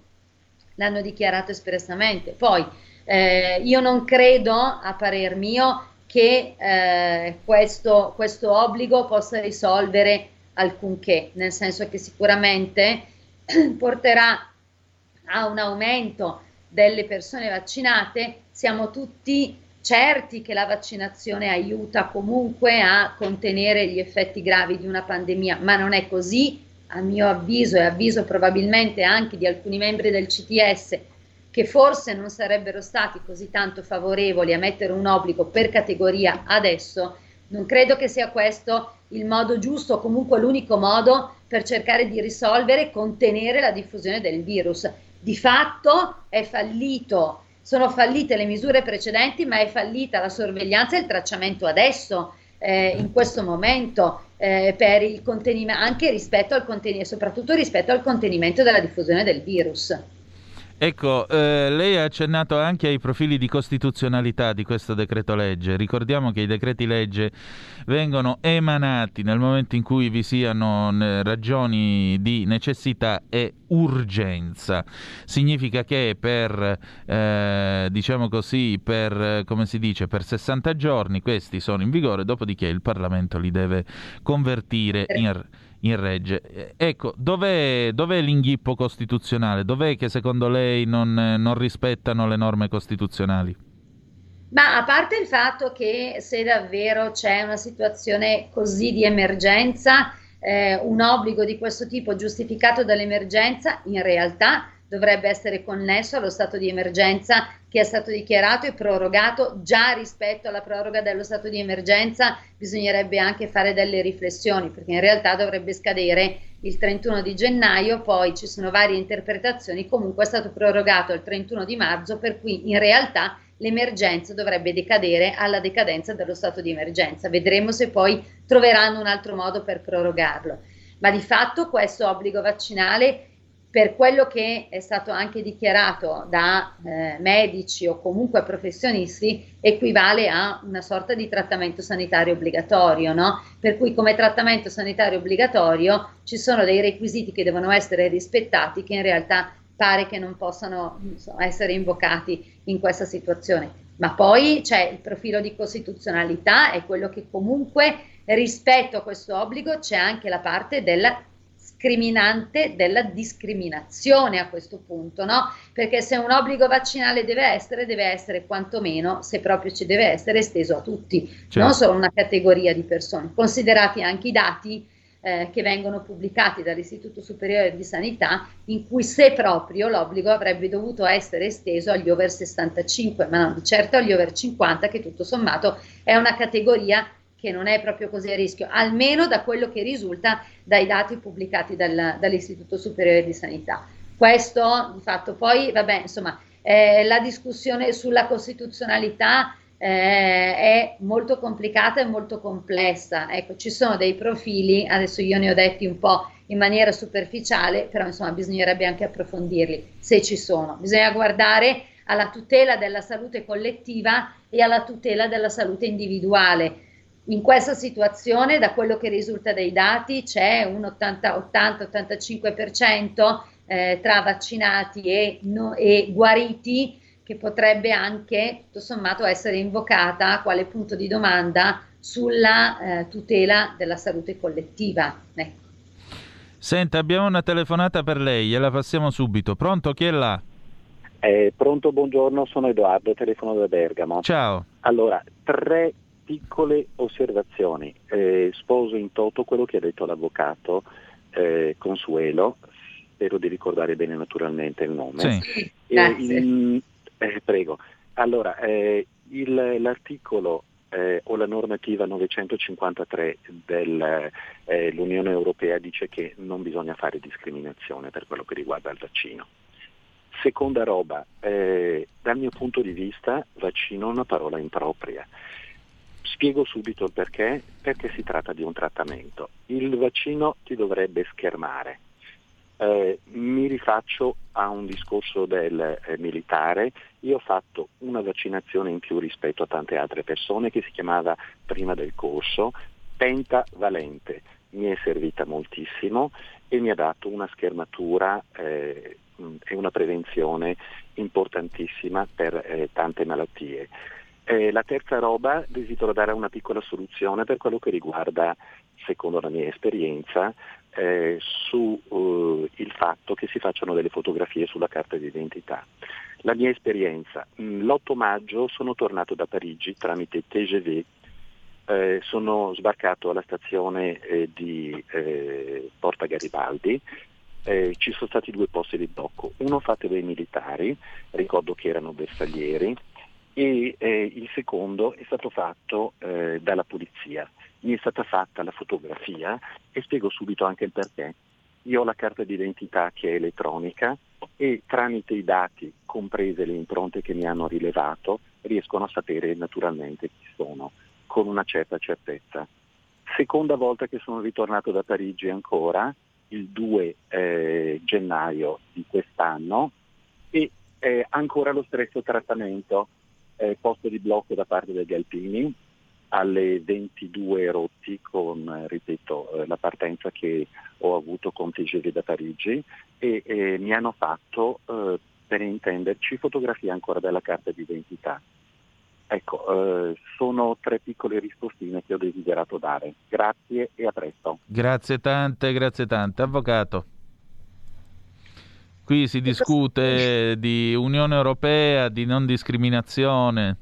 l'hanno dichiarato espressamente. Poi eh, io non credo, a parer mio, che eh, questo, questo obbligo possa risolvere alcunché, nel senso che sicuramente porterà a un aumento delle persone vaccinate. Siamo tutti certi che la vaccinazione aiuta comunque a contenere gli effetti gravi di una pandemia, ma non è così, a mio avviso e avviso probabilmente anche di alcuni membri del C T S, che forse non sarebbero stati così tanto favorevoli a mettere un obbligo per categoria adesso. Non credo che sia questo il modo giusto, comunque l'unico modo per cercare di risolvere e contenere la diffusione del virus. Di fatto è fallito, sono fallite le misure precedenti, ma è fallita la sorveglianza e il tracciamento adesso, eh, in questo momento, eh, per il contenimento, anche rispetto al contenimento, soprattutto rispetto al contenimento della diffusione del virus. Ecco, eh, lei ha accennato anche ai profili di costituzionalità di questo decreto legge. Ricordiamo che i decreti legge vengono emanati nel momento in cui vi siano eh, ragioni di necessità e urgenza. Significa che per eh, diciamo così, per come si dice, per sessanta giorni questi sono in vigore, dopodiché il Parlamento li deve convertire in in regge. Ecco, dov'è, dov'è l'inghippo costituzionale? Dov'è che secondo lei non, non rispettano le norme costituzionali? Ma a parte il fatto che se davvero c'è una situazione così di emergenza, eh, un obbligo di questo tipo giustificato dall'emergenza, in realtà dovrebbe essere connesso allo stato di emergenza che è stato dichiarato e prorogato. Già rispetto alla proroga dello stato di emergenza bisognerebbe anche fare delle riflessioni, perché in realtà dovrebbe scadere il trentuno di gennaio, poi ci sono varie interpretazioni, comunque è stato prorogato al trentuno di marzo, per cui in realtà l'emergenza dovrebbe decadere alla decadenza dello stato di emergenza. Vedremo se poi troveranno un altro modo per prorogarlo, ma di fatto questo obbligo vaccinale, per quello che è stato anche dichiarato da eh, medici o comunque professionisti, equivale a una sorta di trattamento sanitario obbligatorio, no? Per cui come trattamento sanitario obbligatorio ci sono dei requisiti che devono essere rispettati, che in realtà pare che non possano insomma, essere invocati in questa situazione. Ma poi c'è il profilo di costituzionalità, è quello che comunque rispetto a questo obbligo c'è anche la parte della scriminante della discriminazione a questo punto, no? Perché se un obbligo vaccinale deve essere, deve essere quantomeno, se proprio ci deve essere, esteso a tutti, certo, non solo una categoria di persone, considerati anche i dati eh, che vengono pubblicati dall'Istituto Superiore di Sanità, in cui se proprio l'obbligo avrebbe dovuto essere esteso agli over sessantacinque, ma non di certo agli over cinquanta, che tutto sommato è una categoria che non è proprio così a rischio, almeno da quello che risulta dai dati pubblicati dal, dall'Istituto Superiore di Sanità. Questo di fatto poi, vabbè, insomma, eh, la discussione sulla costituzionalità eh, è molto complicata e molto complessa. Ecco, ci sono dei profili, adesso io ne ho detti un po' in maniera superficiale, però insomma bisognerebbe anche approfondirli, se ci sono. Bisogna guardare alla tutela della salute collettiva e alla tutela della salute individuale. In questa situazione, da quello che risulta dai dati, c'è un ottanta ottantacinque per cento eh, tra vaccinati e, no, e guariti, che potrebbe anche, tutto sommato, essere invocata quale punto di domanda sulla eh, tutela della salute collettiva. Ecco. Senta, abbiamo una telefonata per lei, gliela passiamo subito. Pronto? Chi è là? Eh, pronto, buongiorno, sono Edoardo, telefono da Bergamo. Ciao. Allora, tre piccole osservazioni. Eh, sposo in toto quello che ha detto l'avvocato eh, Consuelo, spero di ricordare bene naturalmente il nome. Sì. Eh, in, eh, prego. Allora, eh, il, l'articolo eh, o la normativa novecentocinquantatré dell'Unione eh, Europea dice che non bisogna fare discriminazione per quello che riguarda il vaccino. Seconda roba, eh, dal mio punto di vista vaccino è una parola impropria. Spiego subito il perché, perché si tratta di un trattamento. Il vaccino ti dovrebbe schermare. Eh, mi rifaccio a un discorso del eh, militare. Io ho fatto una vaccinazione in più rispetto a tante altre persone che si chiamava, prima del corso, pentavalente. Mi è servita moltissimo e mi ha dato una schermatura eh, e una prevenzione importantissima per eh, tante malattie. Eh, la terza roba, desidero dare una piccola soluzione per quello che riguarda, secondo la mia esperienza, eh, su eh, il fatto che si facciano delle fotografie sulla carta d'identità. La mia esperienza, l'otto maggio sono tornato da Parigi tramite T G V, eh, sono sbarcato alla stazione eh, di eh, Porta Garibaldi. Eh, ci sono stati due posti di blocco, uno fatto dai militari, ricordo che erano bersaglieri, e eh, il secondo è stato fatto eh, dalla polizia. Mi è stata fatta la fotografia e spiego subito anche il perché. Io ho la carta d'identità che è elettronica e tramite i dati, comprese le impronte che mi hanno rilevato, riescono a sapere naturalmente chi sono, con una certa certezza. Seconda volta che sono ritornato da Parigi ancora, il due eh, gennaio di quest'anno, e eh, ancora lo stesso trattamento, eh, posto di blocco da parte degli alpini alle ventidue rotti, con, ripeto, eh, la partenza che ho avuto con T G V da Parigi, e eh, mi hanno fatto, eh, per intenderci, fotografia ancora della carta d'identità. Ecco, eh, sono tre piccole rispostine che ho desiderato dare. Grazie e a presto. Grazie tante, grazie tante. Avvocato, qui si discute di Unione Europea, di non discriminazione.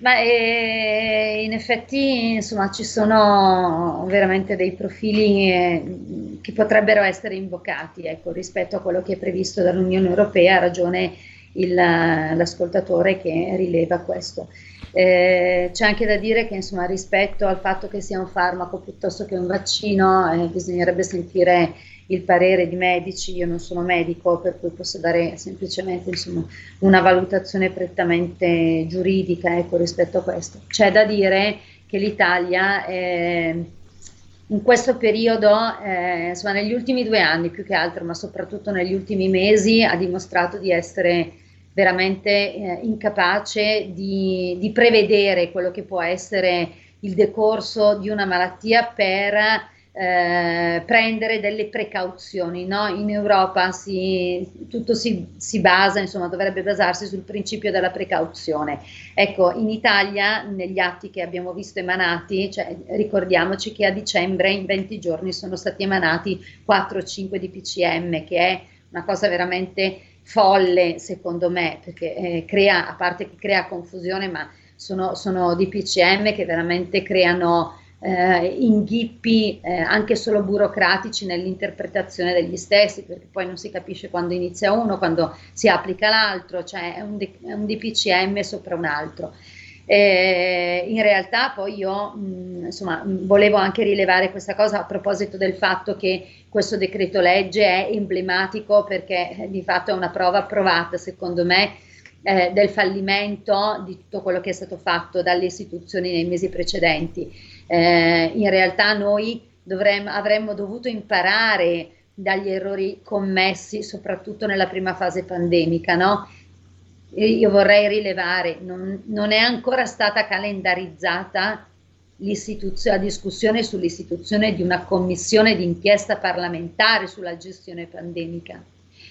Ma eh, in effetti, insomma, ci sono veramente dei profili eh, che potrebbero essere invocati, ecco, rispetto a quello che è previsto dall'Unione Europea. Ha ragione Il, l'ascoltatore che rileva questo. Eh, c'è anche da dire che, insomma, rispetto al fatto che sia un farmaco piuttosto che un vaccino, eh, bisognerebbe sentire il parere di medici. Io non sono medico, per cui posso dare semplicemente, insomma, una valutazione prettamente giuridica, ecco, rispetto a questo. C'è da dire che l'Italia eh, in questo periodo, eh, insomma, negli ultimi due anni più che altro, ma soprattutto negli ultimi mesi, ha dimostrato di essere veramente eh, incapace di, di prevedere quello che può essere il decorso di una malattia per eh, prendere delle precauzioni, no? In Europa si, tutto si, si basa, insomma, dovrebbe basarsi sul principio della precauzione. Ecco, in Italia, negli atti che abbiamo visto emanati, cioè, ricordiamoci che a dicembre in venti giorni sono stati emanati quattro o cinque D P C M, che è una cosa veramente folle, secondo me, perché eh, crea, a parte che crea confusione, ma sono, sono D P C M che veramente creano eh, inghippi eh, anche solo burocratici nell'interpretazione degli stessi, perché poi non si capisce quando inizia uno, quando si applica l'altro, cioè è un, è un D P C M sopra un altro. Eh, in realtà poi io mh, insomma mh, volevo anche rilevare questa cosa a proposito del fatto che questo decreto legge è emblematico, perché eh, di fatto è una prova provata, secondo me, eh, del fallimento di tutto quello che è stato fatto dalle istituzioni nei mesi precedenti. Eh, in realtà noi dovremmo, avremmo dovuto imparare dagli errori commessi soprattutto nella prima fase pandemica, no? Io vorrei rilevare, non, non è ancora stata calendarizzata la discussione sull'istituzione di una commissione d'inchiesta parlamentare sulla gestione pandemica.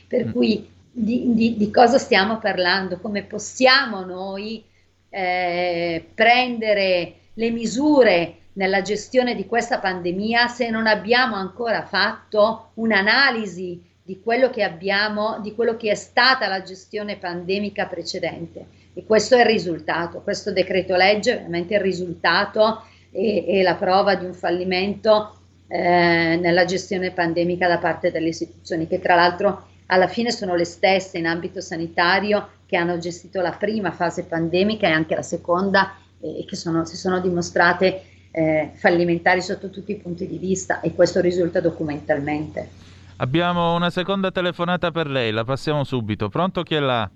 Per cui di, di, di cosa stiamo parlando? Come possiamo noi eh, prendere le misure nella gestione di questa pandemia se non abbiamo ancora fatto un'analisi di quello che abbiamo, di quello che è stata la gestione pandemica precedente? E questo è il risultato. Questo decreto legge è veramente il risultato e, e la prova di un fallimento eh, nella gestione pandemica da parte delle istituzioni, che tra l'altro alla fine sono le stesse in ambito sanitario che hanno gestito la prima fase pandemica e anche la seconda, e eh, che sono, si sono dimostrate eh, fallimentari sotto tutti i punti di vista, e questo risulta documentalmente. Abbiamo una seconda telefonata per lei, la passiamo subito. Pronto, chi è là?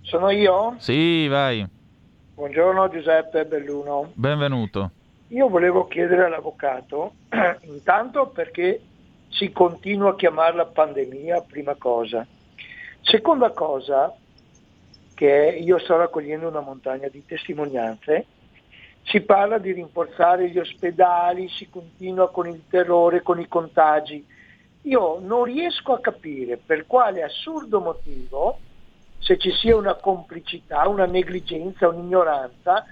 Sono io? Sì, vai. Buongiorno, Giuseppe Belluno. Benvenuto. Io volevo chiedere all'avvocato, intanto, perché si continua a chiamarla pandemia, prima cosa. Seconda cosa, che io sto raccogliendo una montagna di testimonianze, si parla di rinforzare gli ospedali, si continua con il terrore, con i contagi. Io non riesco a capire per quale assurdo motivo se ci sia una complicità, una negligenza, un'ignoranza,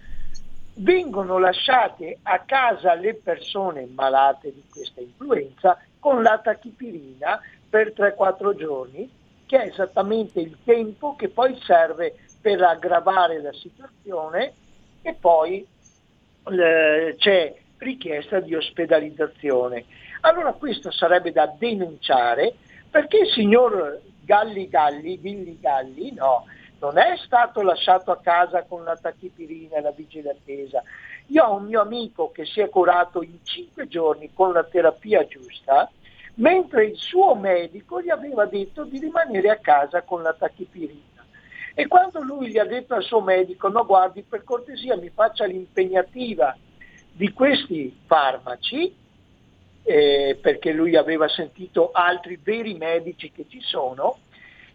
vengono lasciate a casa le persone malate di questa influenza con la tachipirina per tre quattro giorni, che è esattamente il tempo che poi serve per aggravare la situazione, e poi eh, c'è richiesta di ospedalizzazione. Allora questo sarebbe da denunciare, perché il signor Galli Galli, Billy Galli, no, non è stato lasciato a casa con la tachipirina e la vigile attesa. Io ho un mio amico che si è curato in cinque giorni con la terapia giusta, mentre il suo medico gli aveva detto di rimanere a casa con la tachipirina. E quando lui gli ha detto al suo medico, no guardi, per cortesia mi faccia l'impegnativa di questi farmaci, eh, perché lui aveva sentito altri veri medici che ci sono,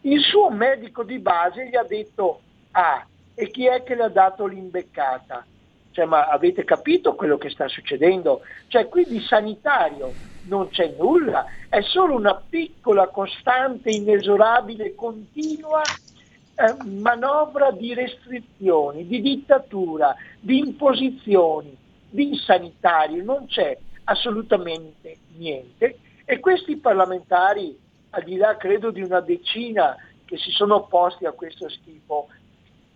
il suo medico di base gli ha detto, ah, e chi è che le ha dato l'imbeccata? Cioè, ma avete capito quello che sta succedendo? Cioè, qui di sanitario non c'è nulla, è solo una piccola, costante, inesorabile, continua eh, manovra di restrizioni, di dittatura, di imposizioni, di insanitario, non c'è assolutamente niente. E questi parlamentari, al di là credo di una decina che si sono opposti a questo schifo,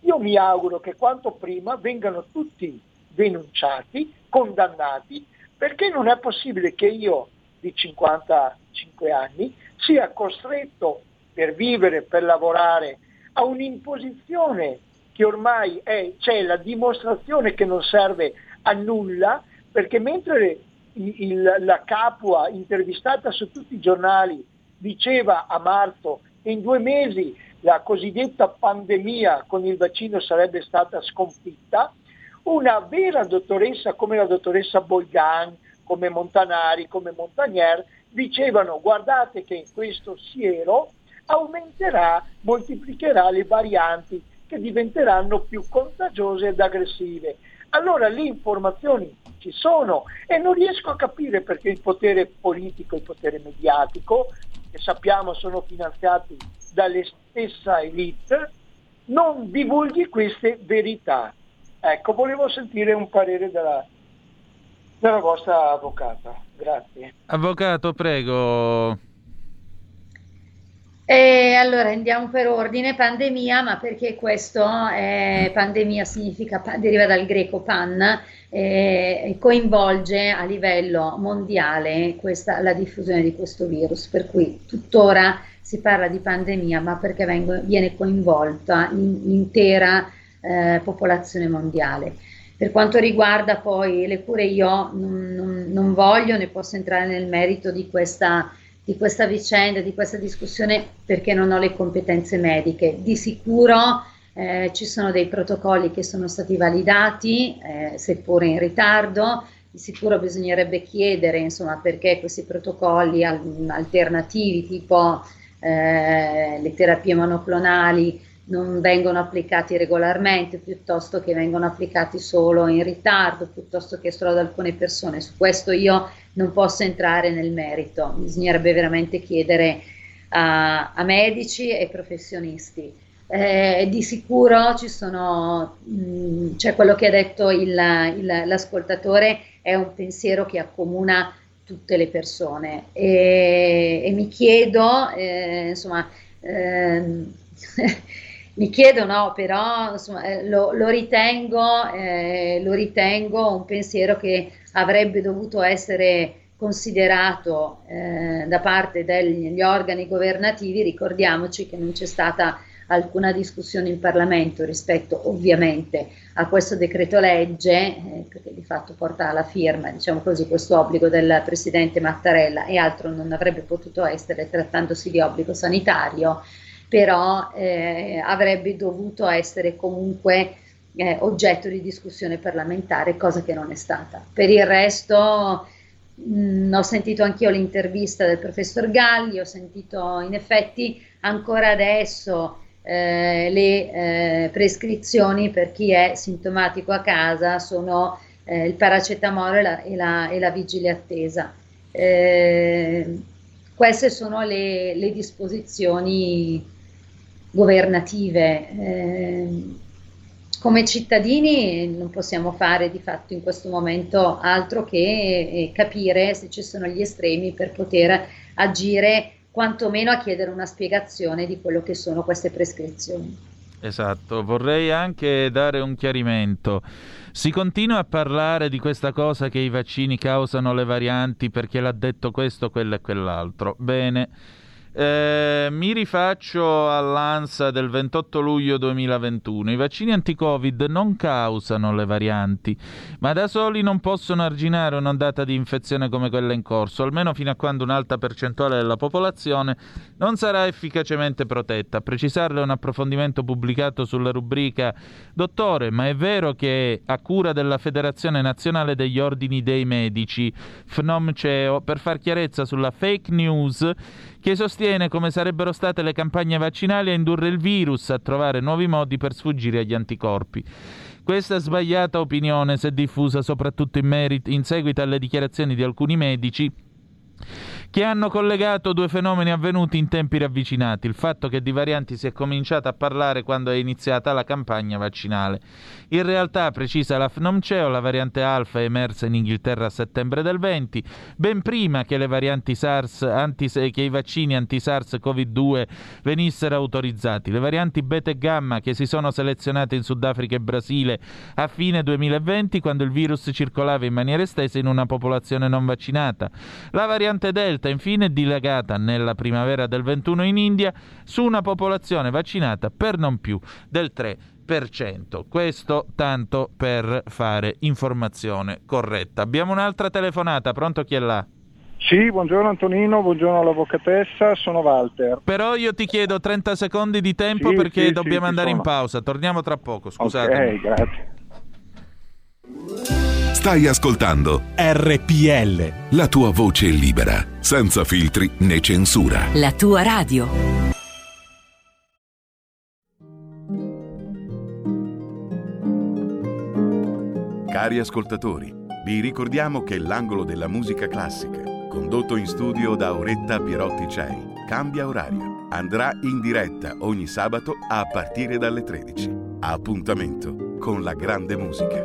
io mi auguro che quanto prima vengano tutti denunciati, condannati, perché non è possibile che io di cinquantacinque anni sia costretto per vivere, per lavorare, a un'imposizione che ormai è, c'è la dimostrazione che non serve a nulla, perché mentre il, il, la Capua, intervistata su tutti i giornali, diceva a marzo che in due mesi la cosiddetta pandemia con il vaccino sarebbe stata sconfitta, una vera dottoressa come la dottoressa Bolgan, come Montanari, come Montagnier, dicevano guardate che questo siero aumenterà, moltiplicherà le varianti che diventeranno più contagiose ed aggressive. Allora le informazioni ci sono e non riesco a capire perché il potere politico, il potere mediatico, che sappiamo sono finanziati dalla stessa elite, non divulghi queste verità. Ecco, volevo sentire un parere dalla, dalla vostra avvocata. Grazie. Avvocato, prego. E allora andiamo per ordine. Pandemia, ma perché questo è, pandemia significa, deriva dal greco pan, e coinvolge a livello mondiale questa, la diffusione di questo virus, per cui tuttora si parla di pandemia, ma perché vengo, viene coinvolta l'intera eh, popolazione mondiale. Per quanto riguarda poi le cure, io non, non, non voglio né posso entrare nel merito di questa di questa vicenda, di questa discussione, perché non ho le competenze mediche. Di sicuro eh, ci sono dei protocolli che sono stati validati, eh, seppure in ritardo. Di sicuro bisognerebbe chiedere, insomma, perché questi protocolli alternativi, tipo eh, le terapie monoclonali, non vengono applicati regolarmente, piuttosto che vengono applicati solo in ritardo, piuttosto che solo ad alcune persone. Su questo io non posso entrare nel merito, bisognerebbe veramente chiedere a, a medici e professionisti. Eh, di sicuro ci sono, mh, cioè quello che ha detto il, il, l'ascoltatore è un pensiero che accomuna tutte le persone e, e mi chiedo, eh, insomma, ehm, mi chiedo no, però insomma, lo, lo, ritengo, eh, lo ritengo un pensiero che avrebbe dovuto essere considerato eh, da parte degli organi governativi. Ricordiamoci che non c'è stata alcuna discussione in Parlamento rispetto ovviamente a questo decreto legge, eh, che di fatto porta alla firma, diciamo così, questo obbligo del presidente Mattarella, e altro non avrebbe potuto essere trattandosi di obbligo sanitario. Però eh, avrebbe dovuto essere comunque eh, oggetto di discussione parlamentare, cosa che non è stata. Per il resto mh, ho sentito anch'io l'intervista del professor Galli, ho sentito in effetti ancora adesso eh, le eh, prescrizioni per chi è sintomatico a casa sono eh, il paracetamolo e la, e la, e la vigile attesa. Eh, queste sono le, le disposizioni governative. Eh, come cittadini non possiamo fare di fatto in questo momento altro che capire se ci sono gli estremi per poter agire, quantomeno a chiedere una spiegazione di quello che sono queste prescrizioni. Esatto, vorrei anche dare un chiarimento. Si continua a parlare di questa cosa che i vaccini causano le varianti perché l'ha detto questo, quello e quell'altro. Bene, eh, mi rifaccio all'ANSA del ventotto luglio duemilaventuno. I vaccini anti-Covid non causano le varianti, ma da soli non possono arginare un'ondata di infezione come quella in corso, almeno fino a quando un'alta percentuale della popolazione non sarà efficacemente protetta. A precisarlo è un approfondimento pubblicato sulla rubrica Dottore, ma è vero che a cura della Federazione Nazionale degli Ordini dei Medici, F N O M C E O, per far chiarezza sulla fake news che sostiene come sarebbero state le campagne vaccinali a indurre il virus a trovare nuovi modi per sfuggire agli anticorpi. Questa sbagliata opinione si è diffusa soprattutto in, merito, in seguito alle dichiarazioni di alcuni medici che hanno collegato due fenomeni avvenuti in tempi ravvicinati, il fatto che di varianti si è cominciato a parlare quando è iniziata la campagna vaccinale. In realtà, precisa la F N O M C E O, la variante Alfa è emersa in Inghilterra a settembre del venti, ben prima che le varianti SARS, anti, che i vaccini anti-SARS-Covid due venissero autorizzati. Le varianti Beta e Gamma che si sono selezionate in Sudafrica e Brasile a fine duemilaventi, quando il virus circolava in maniera estesa in una popolazione non vaccinata. La variante Delta infine dilagata nella primavera del ventuno in India su una popolazione vaccinata per non più del tre per cento. Questo tanto per fare informazione corretta. Abbiamo un'altra telefonata, pronto, chi è là? Sì, buongiorno Antonino, buongiorno all'avvocatessa, sono Walter. Però io ti chiedo trenta secondi di tempo, sì, perché sì, dobbiamo sì, andare in pausa, torniamo tra poco, scusate. Ok, grazie. Stai ascoltando R P L, la tua voce libera, senza filtri né censura. La tua radio. Cari ascoltatori, vi ricordiamo che l'angolo della musica classica, condotto in studio da Auretta Pierotti Cei, cambia orario. Andrà in diretta ogni sabato a partire dalle tredici. Appuntamento con la grande musica.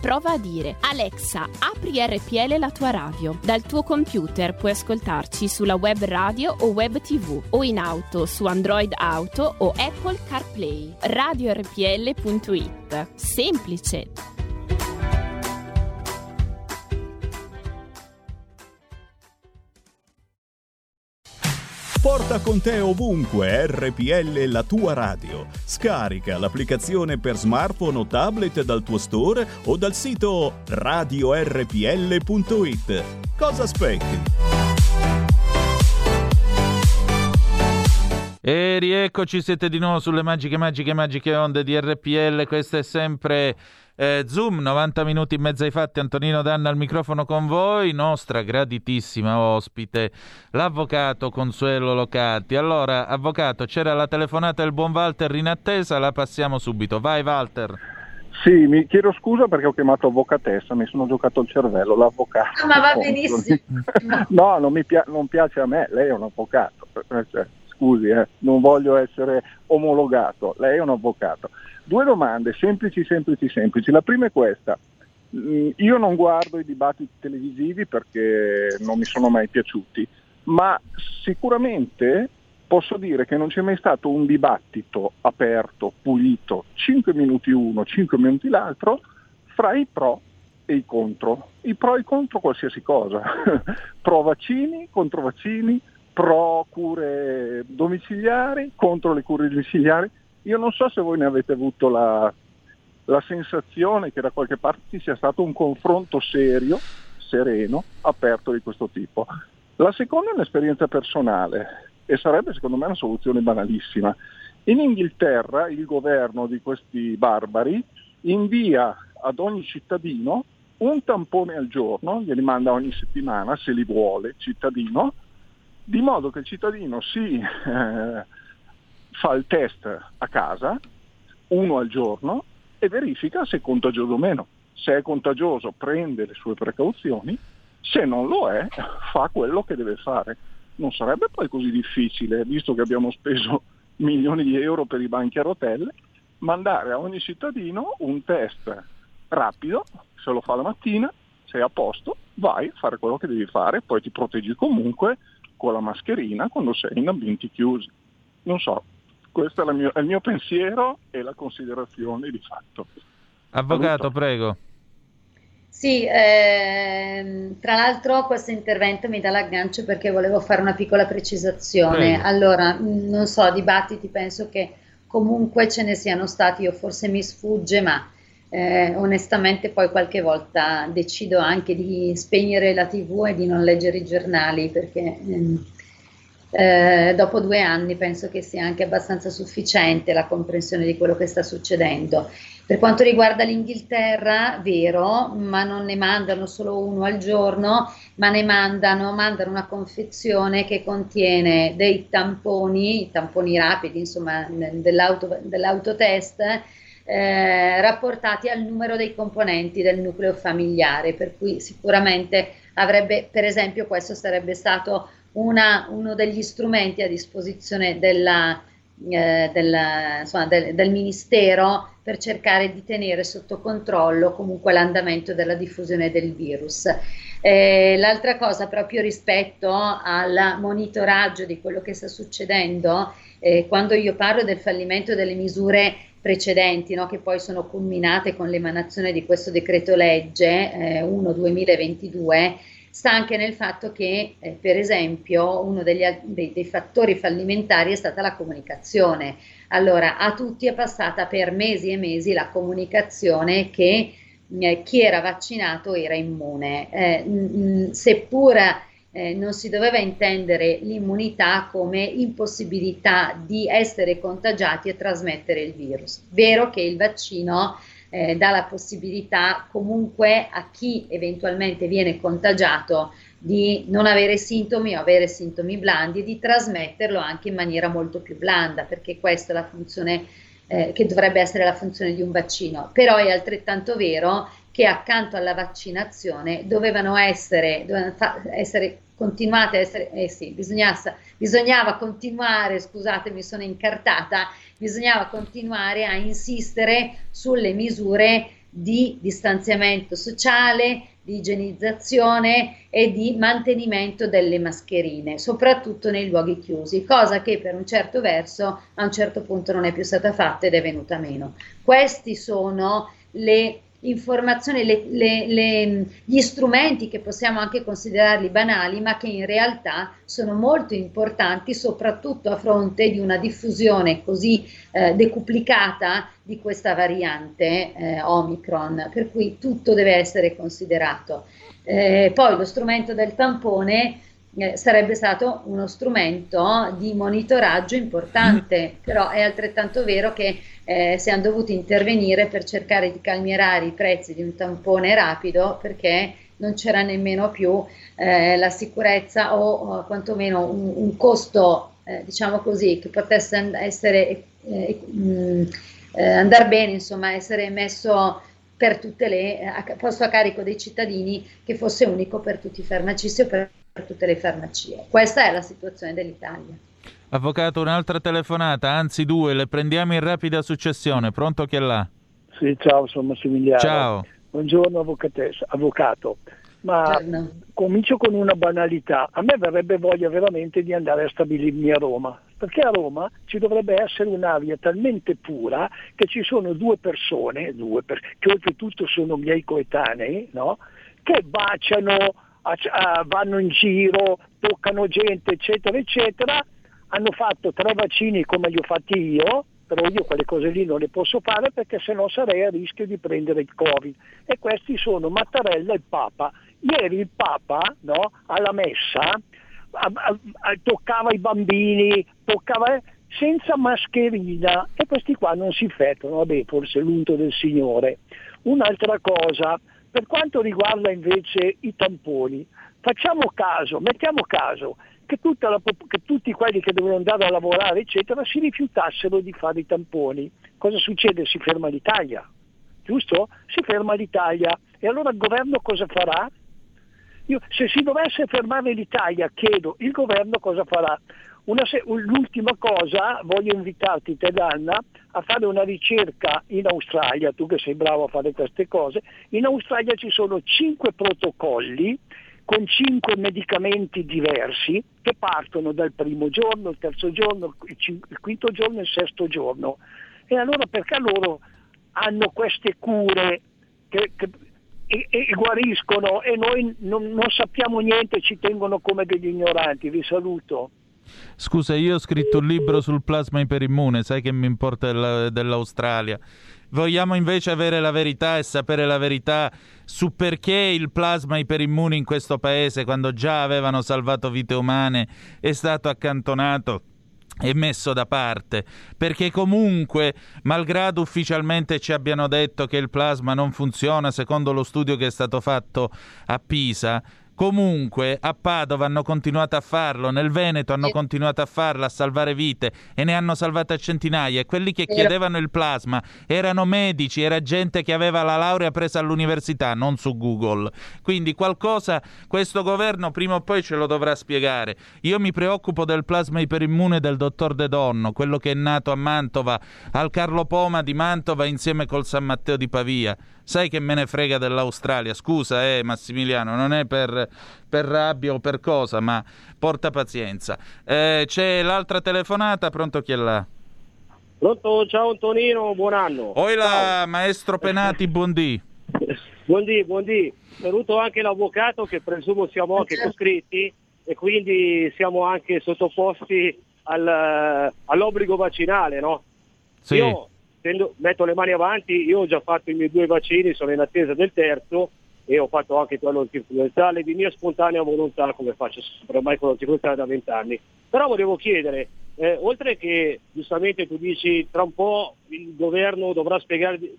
prova a dire: Alexa, apri R P L, la tua radio. Dal tuo computer puoi ascoltarci sulla web radio o web tv, o in auto su Android Auto o Apple CarPlay. radio erre pi elle punto it. Semplice. Porta con te ovunque R P L, la tua radio. Scarica l'applicazione per smartphone o tablet dal tuo store o dal sito radio erre pi elle punto it. Cosa aspetti? E rieccoci, siete di nuovo sulle magiche, magiche, magiche onde di R P L. Questa è sempre... Eh, Zoom, novanta minuti e mezzo ai fatti. Antonino Danna al microfono con voi, nostra graditissima ospite, l'avvocato Consuelo Locati. Allora, avvocato, c'era la telefonata del buon Walter in attesa, la passiamo subito. Vai Walter. Sì, mi chiedo scusa perché ho chiamato avvocatessa, mi sono giocato il cervello, l'avvocato. Ma va benissimo. No, non mi pia- non piace a me, lei è un avvocato. Cioè, scusi, eh, non voglio essere omologato, lei è un avvocato. Due domande semplici, semplici, semplici. La prima è questa. Io non guardo i dibattiti televisivi perché non mi sono mai piaciuti, ma sicuramente posso dire che non c'è mai stato un dibattito aperto, pulito, cinque minuti uno, cinque minuti l'altro, fra i pro e i contro. I pro e i contro qualsiasi cosa. Pro vaccini, contro vaccini, pro cure domiciliari, contro le cure domiciliari. Io non so se voi ne avete avuto la, la sensazione che da qualche parte ci sia stato un confronto serio, sereno, aperto di questo tipo. La seconda è un'esperienza personale e sarebbe secondo me una soluzione banalissima. In Inghilterra il governo di questi barbari invia ad ogni cittadino un tampone al giorno, glieli manda ogni settimana se li vuole cittadino, di modo che il cittadino si eh, fa il test a casa, uno al giorno, e verifica se è contagioso o meno. Se è contagioso prende le sue precauzioni, se non lo è fa quello che deve fare. Non sarebbe poi così difficile, visto che abbiamo speso milioni di euro per i banchi a rotelle, mandare a ogni cittadino un test rapido, se lo fa la mattina, sei a posto, vai a fare quello che devi fare, poi ti proteggi comunque con la mascherina quando sei in ambienti chiusi. Non so, questo è, la mio, è il mio pensiero e la considerazione di fatto. Avvocato, saluto. Prego. Sì, eh, tra l'altro questo intervento mi dà l'aggancio perché volevo fare una piccola precisazione. Prego. Allora, non so, dibattiti penso che comunque ce ne siano stati, io forse mi sfugge, ma eh, onestamente poi qualche volta decido anche di spegnere la tivù e di non leggere i giornali, perché ehm, eh, dopo due anni penso che sia anche abbastanza sufficiente la comprensione di quello che sta succedendo. Per quanto riguarda l'Inghilterra, vero, ma non ne mandano solo uno al giorno, ma ne mandano, mandano una confezione che contiene dei tamponi, tamponi rapidi, insomma, dell'auto, dell'autotest, eh, rapportati al numero dei componenti del nucleo familiare, per cui sicuramente avrebbe, per esempio, questo sarebbe stato una, uno degli strumenti a disposizione della Eh, della, insomma, del, del Ministero per cercare di tenere sotto controllo comunque l'andamento della diffusione del virus. Eh, l'altra cosa, proprio rispetto al monitoraggio di quello che sta succedendo, eh, quando io parlo del fallimento delle misure precedenti, no, che poi sono culminate con l'emanazione di questo decreto legge eh, uno duemilaventidue, sta anche nel fatto che, eh, per esempio, uno degli, dei, dei fattori fallimentari è stata la comunicazione. Allora, a tutti è passata per mesi e mesi la comunicazione che eh, chi era vaccinato era immune, eh, mh, seppur eh, non si doveva intendere l'immunità come impossibilità di essere contagiati e trasmettere il virus. Vero che il vaccino Eh, dà la possibilità comunque a chi eventualmente viene contagiato di non avere sintomi o avere sintomi blandi e di trasmetterlo anche in maniera molto più blanda, perché questa è la funzione eh, che dovrebbe essere la funzione di un vaccino. Però è altrettanto vero che accanto alla vaccinazione dovevano essere, dovevano fa- essere continuate a essere, eh sì, bisognava continuare, scusate mi sono incartata, bisognava continuare a insistere sulle misure di distanziamento sociale, di igienizzazione e di mantenimento delle mascherine, soprattutto nei luoghi chiusi, cosa che per un certo verso a un certo punto non è più stata fatta ed è venuta meno. Questi sono le informazioni, le, le, le, gli strumenti che possiamo anche considerarli banali, ma che in realtà sono molto importanti, soprattutto a fronte di una diffusione così eh, decuplicata di questa variante eh, Omicron, per cui tutto deve essere considerato. Eh, poi lo strumento del tampone eh, sarebbe stato uno strumento di monitoraggio importante, però è altrettanto vero che Eh, siamo dovuti intervenire per cercare di calmierare i prezzi di un tampone rapido, perché non c'era nemmeno più eh, la sicurezza o, o quantomeno un, un costo, eh, diciamo così, che potesse essere eh, eh, andar bene, insomma, essere messo per tutte le a, posto a carico dei cittadini, che fosse unico per tutti i farmacisti o per, per tutte le farmacie. Questa è la situazione dell'Italia. Avvocato, un'altra telefonata, anzi due, le prendiamo in rapida successione. Pronto chi è là? Sì, ciao, sono Massimiliano. Ciao. Buongiorno avvocatessa, avvocato. Ma Buongiorno. Comincio con una banalità. A me verrebbe voglia veramente di andare a stabilirmi a Roma, perché a Roma ci dovrebbe essere un'aria talmente pura che ci sono due persone, due per, che oltretutto sono miei coetanei, no? Che baciano, a, a, vanno in giro, toccano gente, eccetera, eccetera. Hanno fatto tre vaccini come li ho fatti io, però io quelle cose lì non le posso fare perché sennò sarei a rischio di prendere il Covid. E questi sono Mattarella e il Papa. Ieri il Papa, no, alla messa a, a, a, toccava i bambini, toccava senza mascherina, e questi qua non si infettano, vabbè, forse l'unto del Signore. Un'altra cosa, per quanto riguarda invece i tamponi, facciamo caso, mettiamo caso che, tutta la, che tutti quelli che devono andare a lavorare eccetera si rifiutassero di fare i tamponi. Cosa succede? Si ferma l'Italia, giusto? Si ferma l'Italia, e allora il governo cosa farà? Io, se si dovesse fermare l'Italia, chiedo, il governo cosa farà? Una se- l'ultima cosa, voglio invitarti, te Danna, a fare una ricerca in Australia, tu che sei bravo a fare queste cose. In Australia ci sono cinque protocolli con cinque medicamenti diversi che partono dal primo giorno, il terzo giorno, il, cin- il quinto giorno e il sesto giorno. E allora perché loro hanno queste cure che, che, e, e guariscono, e noi non, non sappiamo niente, ci tengono come degli ignoranti? Vi saluto. Scusa, io ho scritto un libro sul plasma iperimmune, sai che mi importa della, dell'Australia. Vogliamo invece avere la verità e sapere la verità su perché il plasma iperimmune in questo paese, quando già avevano salvato vite umane, è stato accantonato e messo da parte, perché comunque, malgrado ufficialmente ci abbiano detto che il plasma non funziona secondo lo studio che è stato fatto a Pisa, comunque a Padova hanno continuato a farlo, nel Veneto hanno continuato a farlo, a salvare vite, e ne hanno salvate centinaia. E quelli che chiedevano il plasma erano medici, era gente che aveva la laurea presa all'università, non su Google. Quindi qualcosa questo governo prima o poi ce lo dovrà spiegare. Io mi preoccupo del plasma iperimmune del dottor De Donno, quello che è nato a Mantova, al Carlo Poma di Mantova insieme col San Matteo di Pavia. Sai che me ne frega dell'Australia, scusa eh Massimiliano, non è per, per rabbia o per cosa, ma porta pazienza. Eh, c'è l'altra telefonata, pronto, chi è là? Pronto, ciao Antonino, buon anno. Oilà, maestro Penati, buondì. Buondì, buondì. Saluto anche l'avvocato, che presumo siamo anche coscritti e quindi siamo anche sottoposti al, all'obbligo vaccinale, no? Sì. Io, metto le mani avanti, io ho già fatto i miei due vaccini, sono in attesa del terzo, e ho fatto anche quello antinfluenzale di mia spontanea volontà, come faccio ormai con l'antinfluenzale da vent'anni. Però volevo chiedere, eh, oltre che giustamente tu dici tra un po' il governo dovrà spiegare un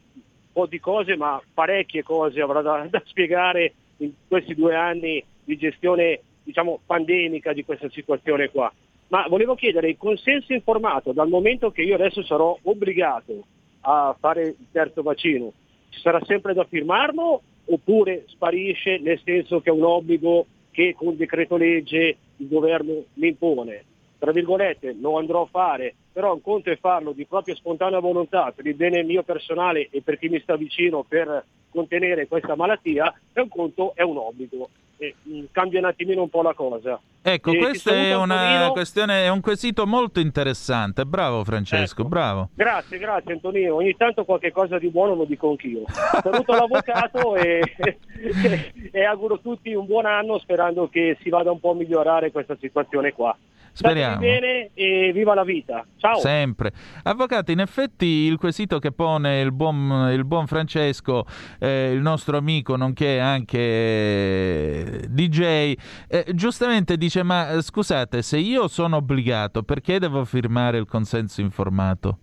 po' di cose, ma parecchie cose avrà da, da spiegare in questi due anni di gestione, diciamo, pandemica di questa situazione qua. Ma volevo chiedere il consenso informato, dal momento che io adesso sarò obbligato a fare il terzo vaccino, ci sarà sempre da firmarlo oppure sparisce, nel senso che è un obbligo che con decreto legge il governo mi impone? Tra virgolette, lo andrò a fare, però un conto è farlo di propria spontanea volontà per il bene mio personale e per chi mi sta vicino per contenere questa malattia, e un conto è un obbligo. Cambia un attimino un po' la cosa. Ecco, questa è una questione, è un quesito molto interessante. Bravo Francesco, ecco. Bravo. Grazie, grazie Antonino. Ogni tanto qualche cosa di buono lo dico anch'io. Saluto l'avvocato e, e auguro tutti un buon anno, sperando che si vada un po' a migliorare questa situazione qua. Speriamo. Statevi bene e viva la vita. Ciao. Sempre. Avvocato, in effetti il quesito che pone il buon, il buon Francesco, eh, il nostro amico nonché anche eh, D J, eh, giustamente dice: ma scusate, se io sono obbligato, perché devo firmare il consenso informato?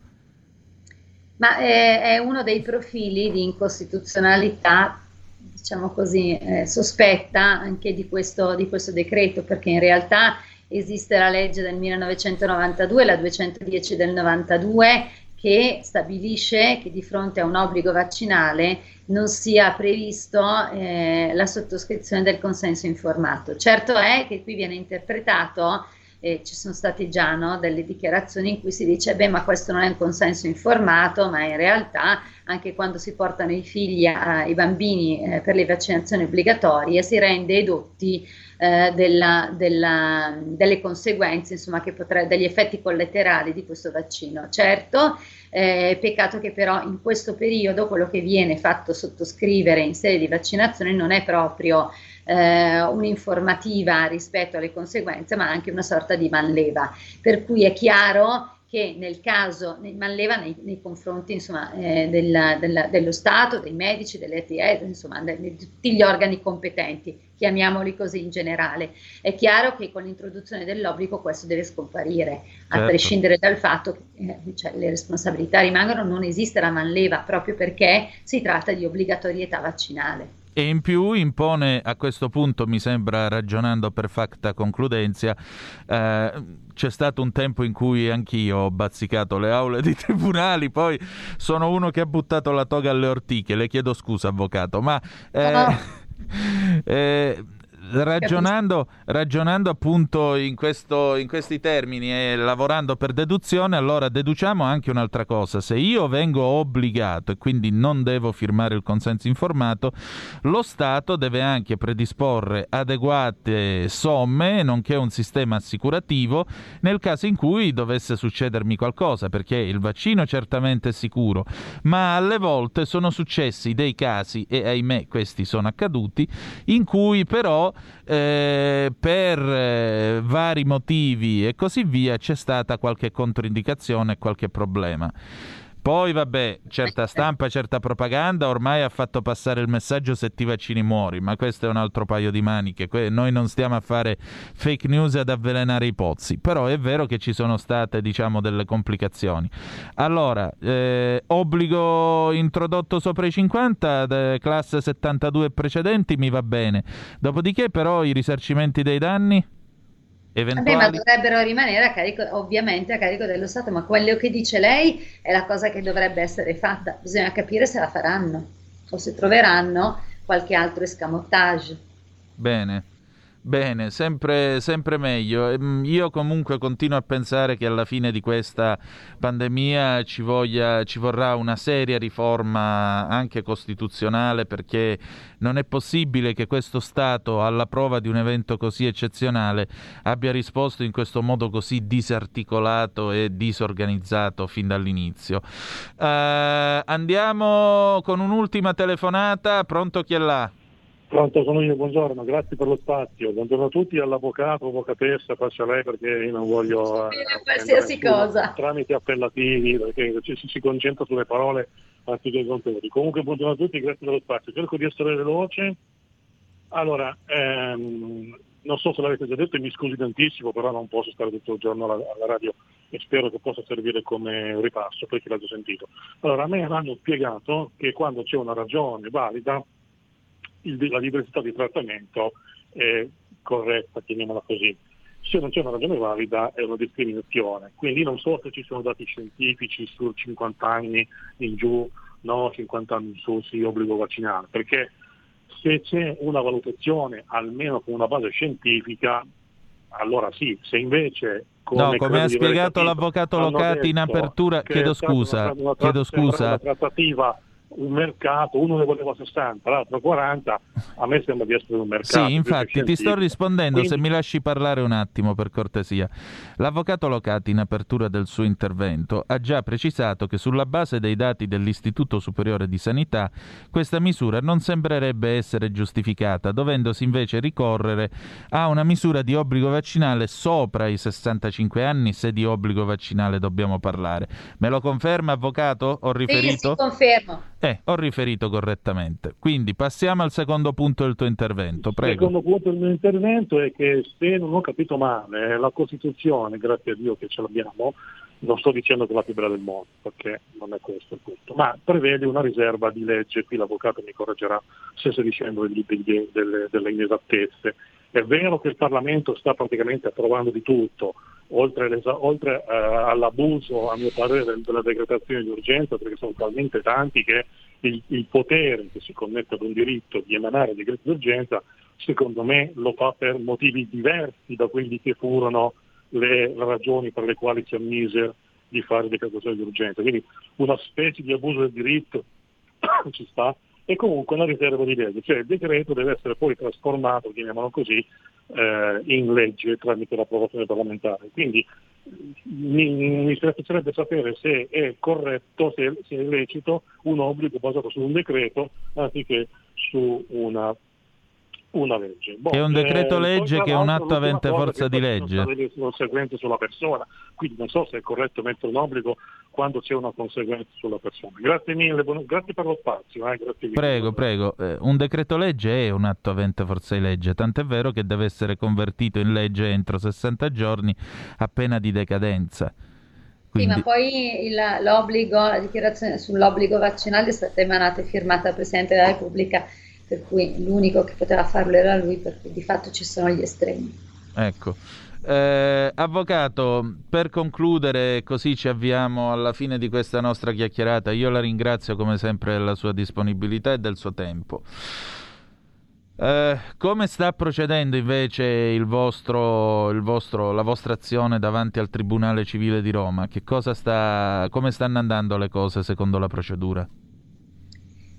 Ma è, è uno dei profili di incostituzionalità, diciamo così, eh, sospetta anche di questo, di questo decreto, perché in realtà esiste la legge del millenovecentonovantadue, la duecentodieci del novantadue, che stabilisce che di fronte a un obbligo vaccinale non sia previsto eh, la sottoscrizione del consenso informato. Certo è che qui viene interpretato, eh, ci sono state già, no, delle dichiarazioni in cui si dice: beh, ma questo non è un consenso informato, ma in realtà anche quando si portano i figli, a, i bambini eh, per le vaccinazioni obbligatorie, si rende edotti Eh, della, della, delle conseguenze, insomma, che potre, degli effetti collaterali di questo vaccino. Certo, eh, peccato che però in questo periodo quello che viene fatto sottoscrivere in sede di vaccinazione non è proprio eh, un'informativa rispetto alle conseguenze, ma anche una sorta di manleva, per cui è chiaro che nel caso, manleva nei, nei confronti insomma, eh, della, della, dello Stato, dei medici, delle A T S, insomma di tutti gli organi competenti, chiamiamoli così in generale. È chiaro che con l'introduzione dell'obbligo questo deve scomparire, a certo. prescindere dal fatto che eh, cioè, le responsabilità rimangono, non esiste la manleva proprio perché si tratta di obbligatorietà vaccinale. E in più impone a questo punto, mi sembra ragionando per facta concludenzia, eh, c'è stato un tempo in cui anch'io ho bazzicato le aule di tribunali, poi sono uno che ha buttato la toga alle ortiche, le chiedo scusa avvocato, ma eh, no, no. Eh, ragionando, ragionando appunto in, questo, in questi termini e lavorando per deduzione, allora deduciamo anche un'altra cosa: se io vengo obbligato e quindi non devo firmare il consenso informato, lo Stato deve anche predisporre adeguate somme nonché un sistema assicurativo nel caso in cui dovesse succedermi qualcosa, perché il vaccino certamente è sicuro, ma alle volte sono successi dei casi, e ahimè questi sono accaduti, in cui però Eh, per eh, vari motivi e così via c'è stata qualche controindicazione, qualche problema. Poi vabbè, certa stampa, certa propaganda ormai ha fatto passare il messaggio: se ti vaccini muori, ma questo è un altro paio di maniche. Que- noi non stiamo a fare fake news e ad avvelenare i pozzi, però è vero che ci sono state diciamo delle complicazioni. Allora, eh, obbligo introdotto sopra i cinquanta, de- classe settantadue e precedenti mi va bene, dopodiché però i risarcimento dei danni? Vabbè, ma dovrebbero rimanere a carico, ovviamente a carico dello Stato, ma quello che dice lei è la cosa che dovrebbe essere fatta. Bisogna capire se la faranno o se troveranno qualche altro escamotage. Bene, bene, sempre, sempre meglio. Io comunque continuo a pensare che alla fine di questa pandemia ci voglia, ci vorrà una seria riforma anche costituzionale, perché non è possibile che questo Stato, alla prova di un evento così eccezionale, abbia risposto in questo modo così disarticolato e disorganizzato fin dall'inizio. Uh, andiamo con un'ultima telefonata. Pronto, chi è là? Pronto, sono io, buongiorno, grazie per lo spazio. Buongiorno a tutti, all'avvocato, avvocatessa, faccia lei perché io non voglio... Eh, qualsiasi cosa. Tramiti appellativi, perché ci si concentra sulle parole anziché i contenuti. Comunque buongiorno a tutti, grazie per lo spazio. Cerco di essere veloce. Allora, ehm, non so se l'avete già detto e mi scusi tantissimo, però non posso stare tutto il giorno alla, alla radio e spero che possa servire come ripasso per chi l'ha già sentito. Allora, a me hanno spiegato che quando c'è una ragione valida, la diversità di trattamento è corretta, chiamiamola così. Se non c'è una ragione valida è una discriminazione, quindi non so se ci sono dati scientifici su cinquanta anni in giù, no, cinquanta anni in su, sì, obbligo vaccinale, perché se c'è una valutazione almeno con una base scientifica, allora sì. Se invece come, no, come ha spiegato capito, l'avvocato Locati in apertura, chiedo scusa, una, una tratt- chiedo scusa, trattativa un mercato, uno ne voleva sessanta, l'altro quaranta, a me sembra di essere un mercato. Sì, infatti, ti sto rispondendo. Quindi... se mi lasci parlare un attimo, per cortesia. L'avvocato Locati, in apertura del suo intervento, ha già precisato che sulla base dei dati dell'Istituto Superiore di Sanità questa misura non sembrerebbe essere giustificata, dovendosi invece ricorrere a una misura di obbligo vaccinale sopra i sessantacinque anni, se di obbligo vaccinale dobbiamo parlare. Me lo conferma, avvocato? Ho riferito? Sì, sì, confermo. Eh, ho riferito correttamente. Quindi passiamo al secondo punto del tuo intervento. Prego. Il secondo punto del mio intervento è che, se non ho capito male, la Costituzione, grazie a Dio che ce l'abbiamo, non sto dicendo che è la più bella del mondo, perché non è questo il punto, ma prevede una riserva di legge. Qui l'avvocato mi correggerà se sto dicendo degli, degli, delle, delle inesattezze. È vero che il Parlamento sta praticamente approvando di tutto, oltre, oltre eh, all'abuso, a mio parere, della decretazione di urgenza, perché sono talmente tanti che il, il potere che si connette ad un diritto di emanare decreti di urgenza, secondo me, lo fa per motivi diversi da quelli che furono le ragioni per le quali si ammise di fare decretazione di urgenza. Quindi una specie di abuso del diritto ci sta. E comunque una riserva di legge, cioè il decreto deve essere poi trasformato, chiamiamolo così, eh, in legge tramite l'approvazione parlamentare. Quindi mi, mi piacerebbe sapere se è corretto, se, se è lecito un obbligo basato su un decreto anziché su una una legge. Boh, è un decreto legge eh, che è un atto avente forza di legge. Non sono delle conseguenze sulla persona, quindi non so se è corretto mettere un obbligo quando c'è una conseguenza sulla persona. Grazie mille, buon... grazie per lo spazio. Eh, grazie mille. Prego, prego. Eh, un decreto legge è un atto avente forza di legge, tant'è vero che deve essere convertito in legge entro sessanta giorni a pena di decadenza. Quindi... Sì, ma poi il, l'obbligo, la dichiarazione sull'obbligo vaccinale è stata emanata e firmata dal Presidente della Repubblica, per cui l'unico che poteva farlo era lui, per cui di fatto ci sono gli estremi. Ecco. Eh, avvocato, per concludere, così ci avviamo alla fine di questa nostra chiacchierata. Io la ringrazio come sempre della sua disponibilità e del suo tempo. Eh, come sta procedendo invece il vostro, il vostro, la vostra azione davanti al Tribunale Civile di Roma? Che cosa sta, come stanno andando le cose secondo la procedura?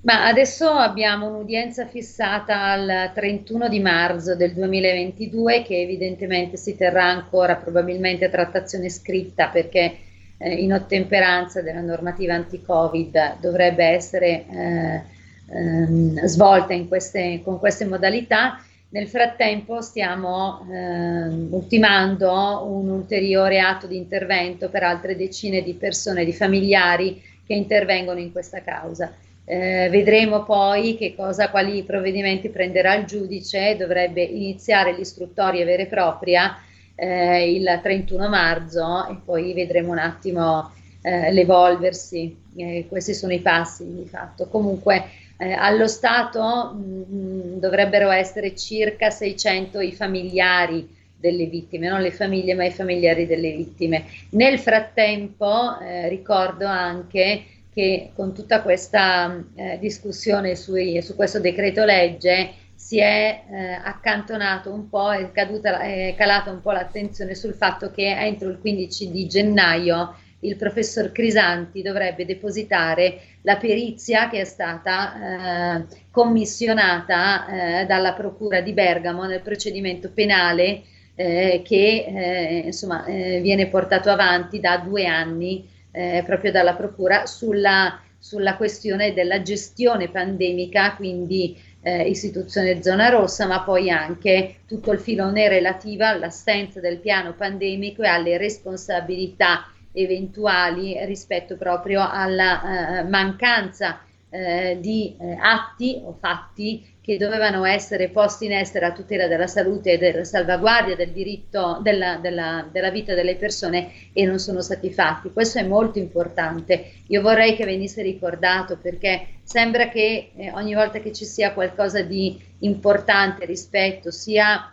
Ma adesso abbiamo un'udienza fissata al trentuno di marzo del duemilaventidue, che evidentemente si terrà ancora probabilmente a trattazione scritta, perché eh, in ottemperanza della normativa anti-Covid dovrebbe essere eh, ehm, svolta in queste, con queste modalità. Nel frattempo stiamo eh, ultimando un ulteriore atto di intervento per altre decine di persone, di familiari che intervengono in questa causa. Eh, vedremo poi che cosa, quali provvedimenti prenderà il giudice. Dovrebbe iniziare l'istruttoria vera e propria eh, il trentuno marzo e poi vedremo un attimo eh, l'evolversi. Eh, questi sono i passi di fatto. Comunque eh, allo stato mh, dovrebbero essere circa seicento i familiari delle vittime, non le famiglie ma i familiari delle vittime. Nel frattempo eh, ricordo anche che con tutta questa eh, discussione sui, su questo decreto legge si è eh, accantonato un po', è, caduta, è calata un po' l'attenzione sul fatto che entro il quindici di gennaio il professor Crisanti dovrebbe depositare la perizia che è stata eh, commissionata eh, dalla Procura di Bergamo nel procedimento penale eh, che eh, insomma, eh, viene portato avanti da due anni Eh, proprio dalla Procura sulla, sulla questione della gestione pandemica, quindi eh, istituzione zona rossa, ma poi anche tutto il filone relativo all'assenza del piano pandemico e alle responsabilità eventuali rispetto proprio alla eh, mancanza eh, di eh, atti o fatti che dovevano essere posti in essere a tutela della salute e della salvaguardia del diritto della, della, della vita delle persone, e non sono stati fatti. Questo è molto importante. Io vorrei che venisse ricordato, perché sembra che eh, ogni volta che ci sia qualcosa di importante rispetto sia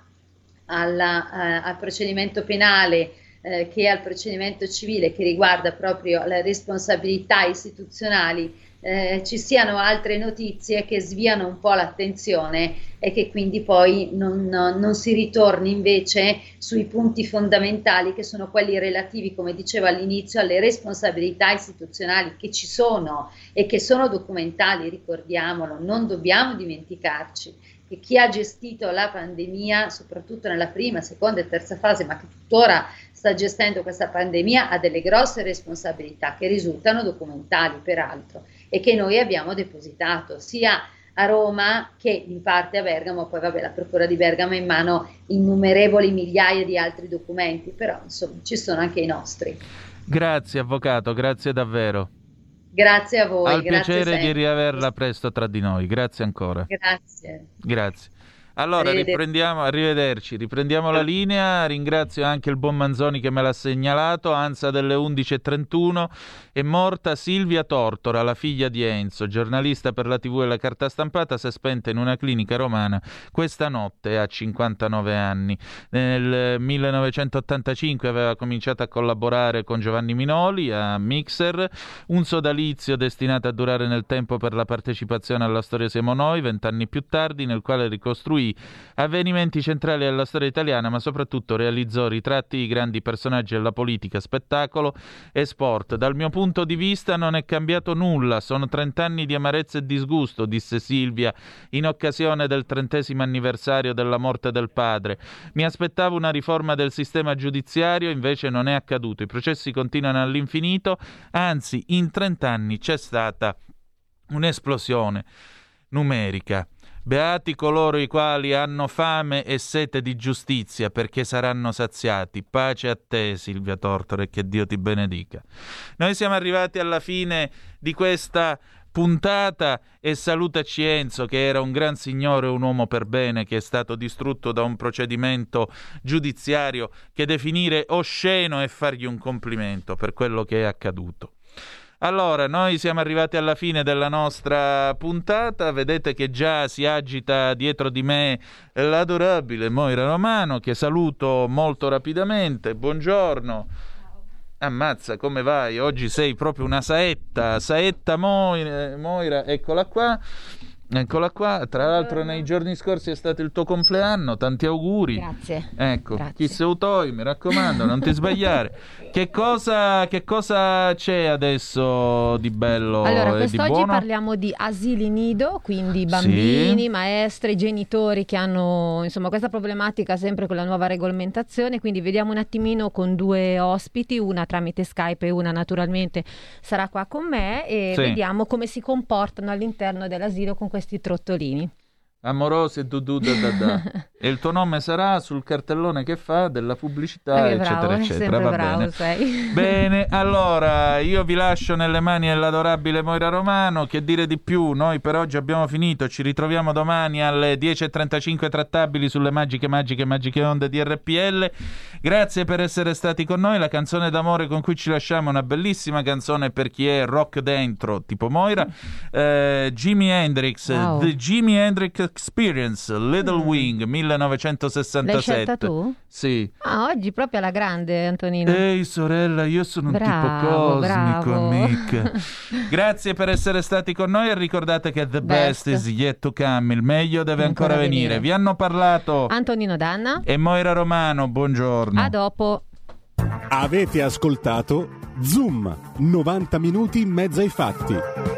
alla, a, al procedimento penale eh, che al procedimento civile, che riguarda proprio le responsabilità istituzionali, Eh, ci siano altre notizie che sviano un po' l'attenzione e che quindi poi non, non, non si ritorni invece sui punti fondamentali, che sono quelli relativi, come dicevo all'inizio, alle responsabilità istituzionali che ci sono e che sono documentali, ricordiamolo, non dobbiamo dimenticarci che chi ha gestito la pandemia, soprattutto nella prima, seconda e terza fase, ma che tuttora sta gestendo questa pandemia, ha delle grosse responsabilità che risultano documentali peraltro e che noi abbiamo depositato sia a Roma che in parte a Bergamo. Poi vabbè, la Procura di Bergamo ha in mano innumerevoli migliaia di altri documenti, però insomma ci sono anche i nostri. Grazie avvocato, grazie davvero. Grazie a voi. Al piacere sempre di riaverla presto tra di noi. Grazie ancora. Grazie. Grazie. Allora, arrivederci. riprendiamo, arrivederci, riprendiamo la linea. Ringrazio anche il buon Manzoni che me l'ha segnalato. Ansa delle undici e trentuno, è morta Silvia Tortora, la figlia di Enzo, giornalista per la tivù e la carta stampata, si è spenta in una clinica romana questa notte a cinquantanove anni. Nel millenovecentottantacinque aveva cominciato a collaborare con Giovanni Minoli a Mixer, un sodalizio destinato a durare nel tempo per la partecipazione alla Storia Siamo Noi, vent'anni più tardi, nel quale ricostruì avvenimenti centrali alla storia italiana, ma soprattutto realizzò ritratti di grandi personaggi della politica, spettacolo e sport. Dal mio punto di vista non è cambiato nulla, sono trent'anni di amarezza e disgusto, disse Silvia in occasione del trentesimo anniversario della morte del padre. Mi aspettavo una riforma del sistema giudiziario, invece non è accaduto, i processi continuano all'infinito, anzi in trent'anni c'è stata un'esplosione numerica. Beati coloro i quali hanno fame e sete di giustizia, perché saranno saziati. Pace a te, Silvia Tortora, e che Dio ti benedica. Noi siamo arrivati alla fine di questa puntata e salutaci Enzo, che era un gran signore, un uomo per bene, che è stato distrutto da un procedimento giudiziario che definire osceno e fargli un complimento per quello che è accaduto. Allora, noi siamo arrivati alla fine della nostra puntata, vedete che già si agita dietro di me l'adorabile Moira Romano, che saluto molto rapidamente. Buongiorno. Ammazza, come vai? Oggi sei proprio una saetta, saetta Moira, Moira, eccola qua, eccola qua. Tra l'altro nei giorni scorsi è stato il tuo compleanno, tanti auguri. Grazie. Ecco, Grazie. Chi sei utoi, mi raccomando, non ti sbagliare. Che cosa, che cosa c'è adesso di bello? Allora, quest'oggi di buono? Parliamo di asili nido, quindi bambini, sì, maestre, genitori che hanno insomma questa problematica sempre con la nuova regolamentazione, quindi vediamo un attimino con due ospiti, una tramite Skype e una naturalmente sarà qua con me, e sì, vediamo come si comportano all'interno dell'asilo con questi trottolini. Amorose du du da da da. E il tuo nome sarà sul cartellone che fa della pubblicità, eh, eccetera, bravo, eccetera. Va bravo, bene. Sei. Bene, allora io vi lascio nelle mani dell'adorabile Moira Romano. Che dire di più? Noi per oggi abbiamo finito. Ci ritroviamo domani alle dieci e trentacinque trattabili sulle magiche, magiche, magiche onde di R P L. Grazie per essere stati con noi. La canzone d'amore con cui ci lasciamo è una bellissima canzone per chi è rock dentro, tipo Moira. Eh, Jimi Hendrix, wow. The Jimi Hendrix Experience, Little mm. Wing, millenovecentosessantasette. L'hai scelta tu? Sì. Ah, oggi proprio alla grande, Antonino. Ehi sorella, io sono bravo, un tipo cosmico, amica. Grazie per essere stati con noi e ricordate che the best, best is yet to come, il meglio deve ancora, ancora venire. venire. Vi hanno parlato Antonino Danna e Moira Romano, buongiorno. A dopo. Avete ascoltato Zoom, novanta minuti in mezzo ai fatti.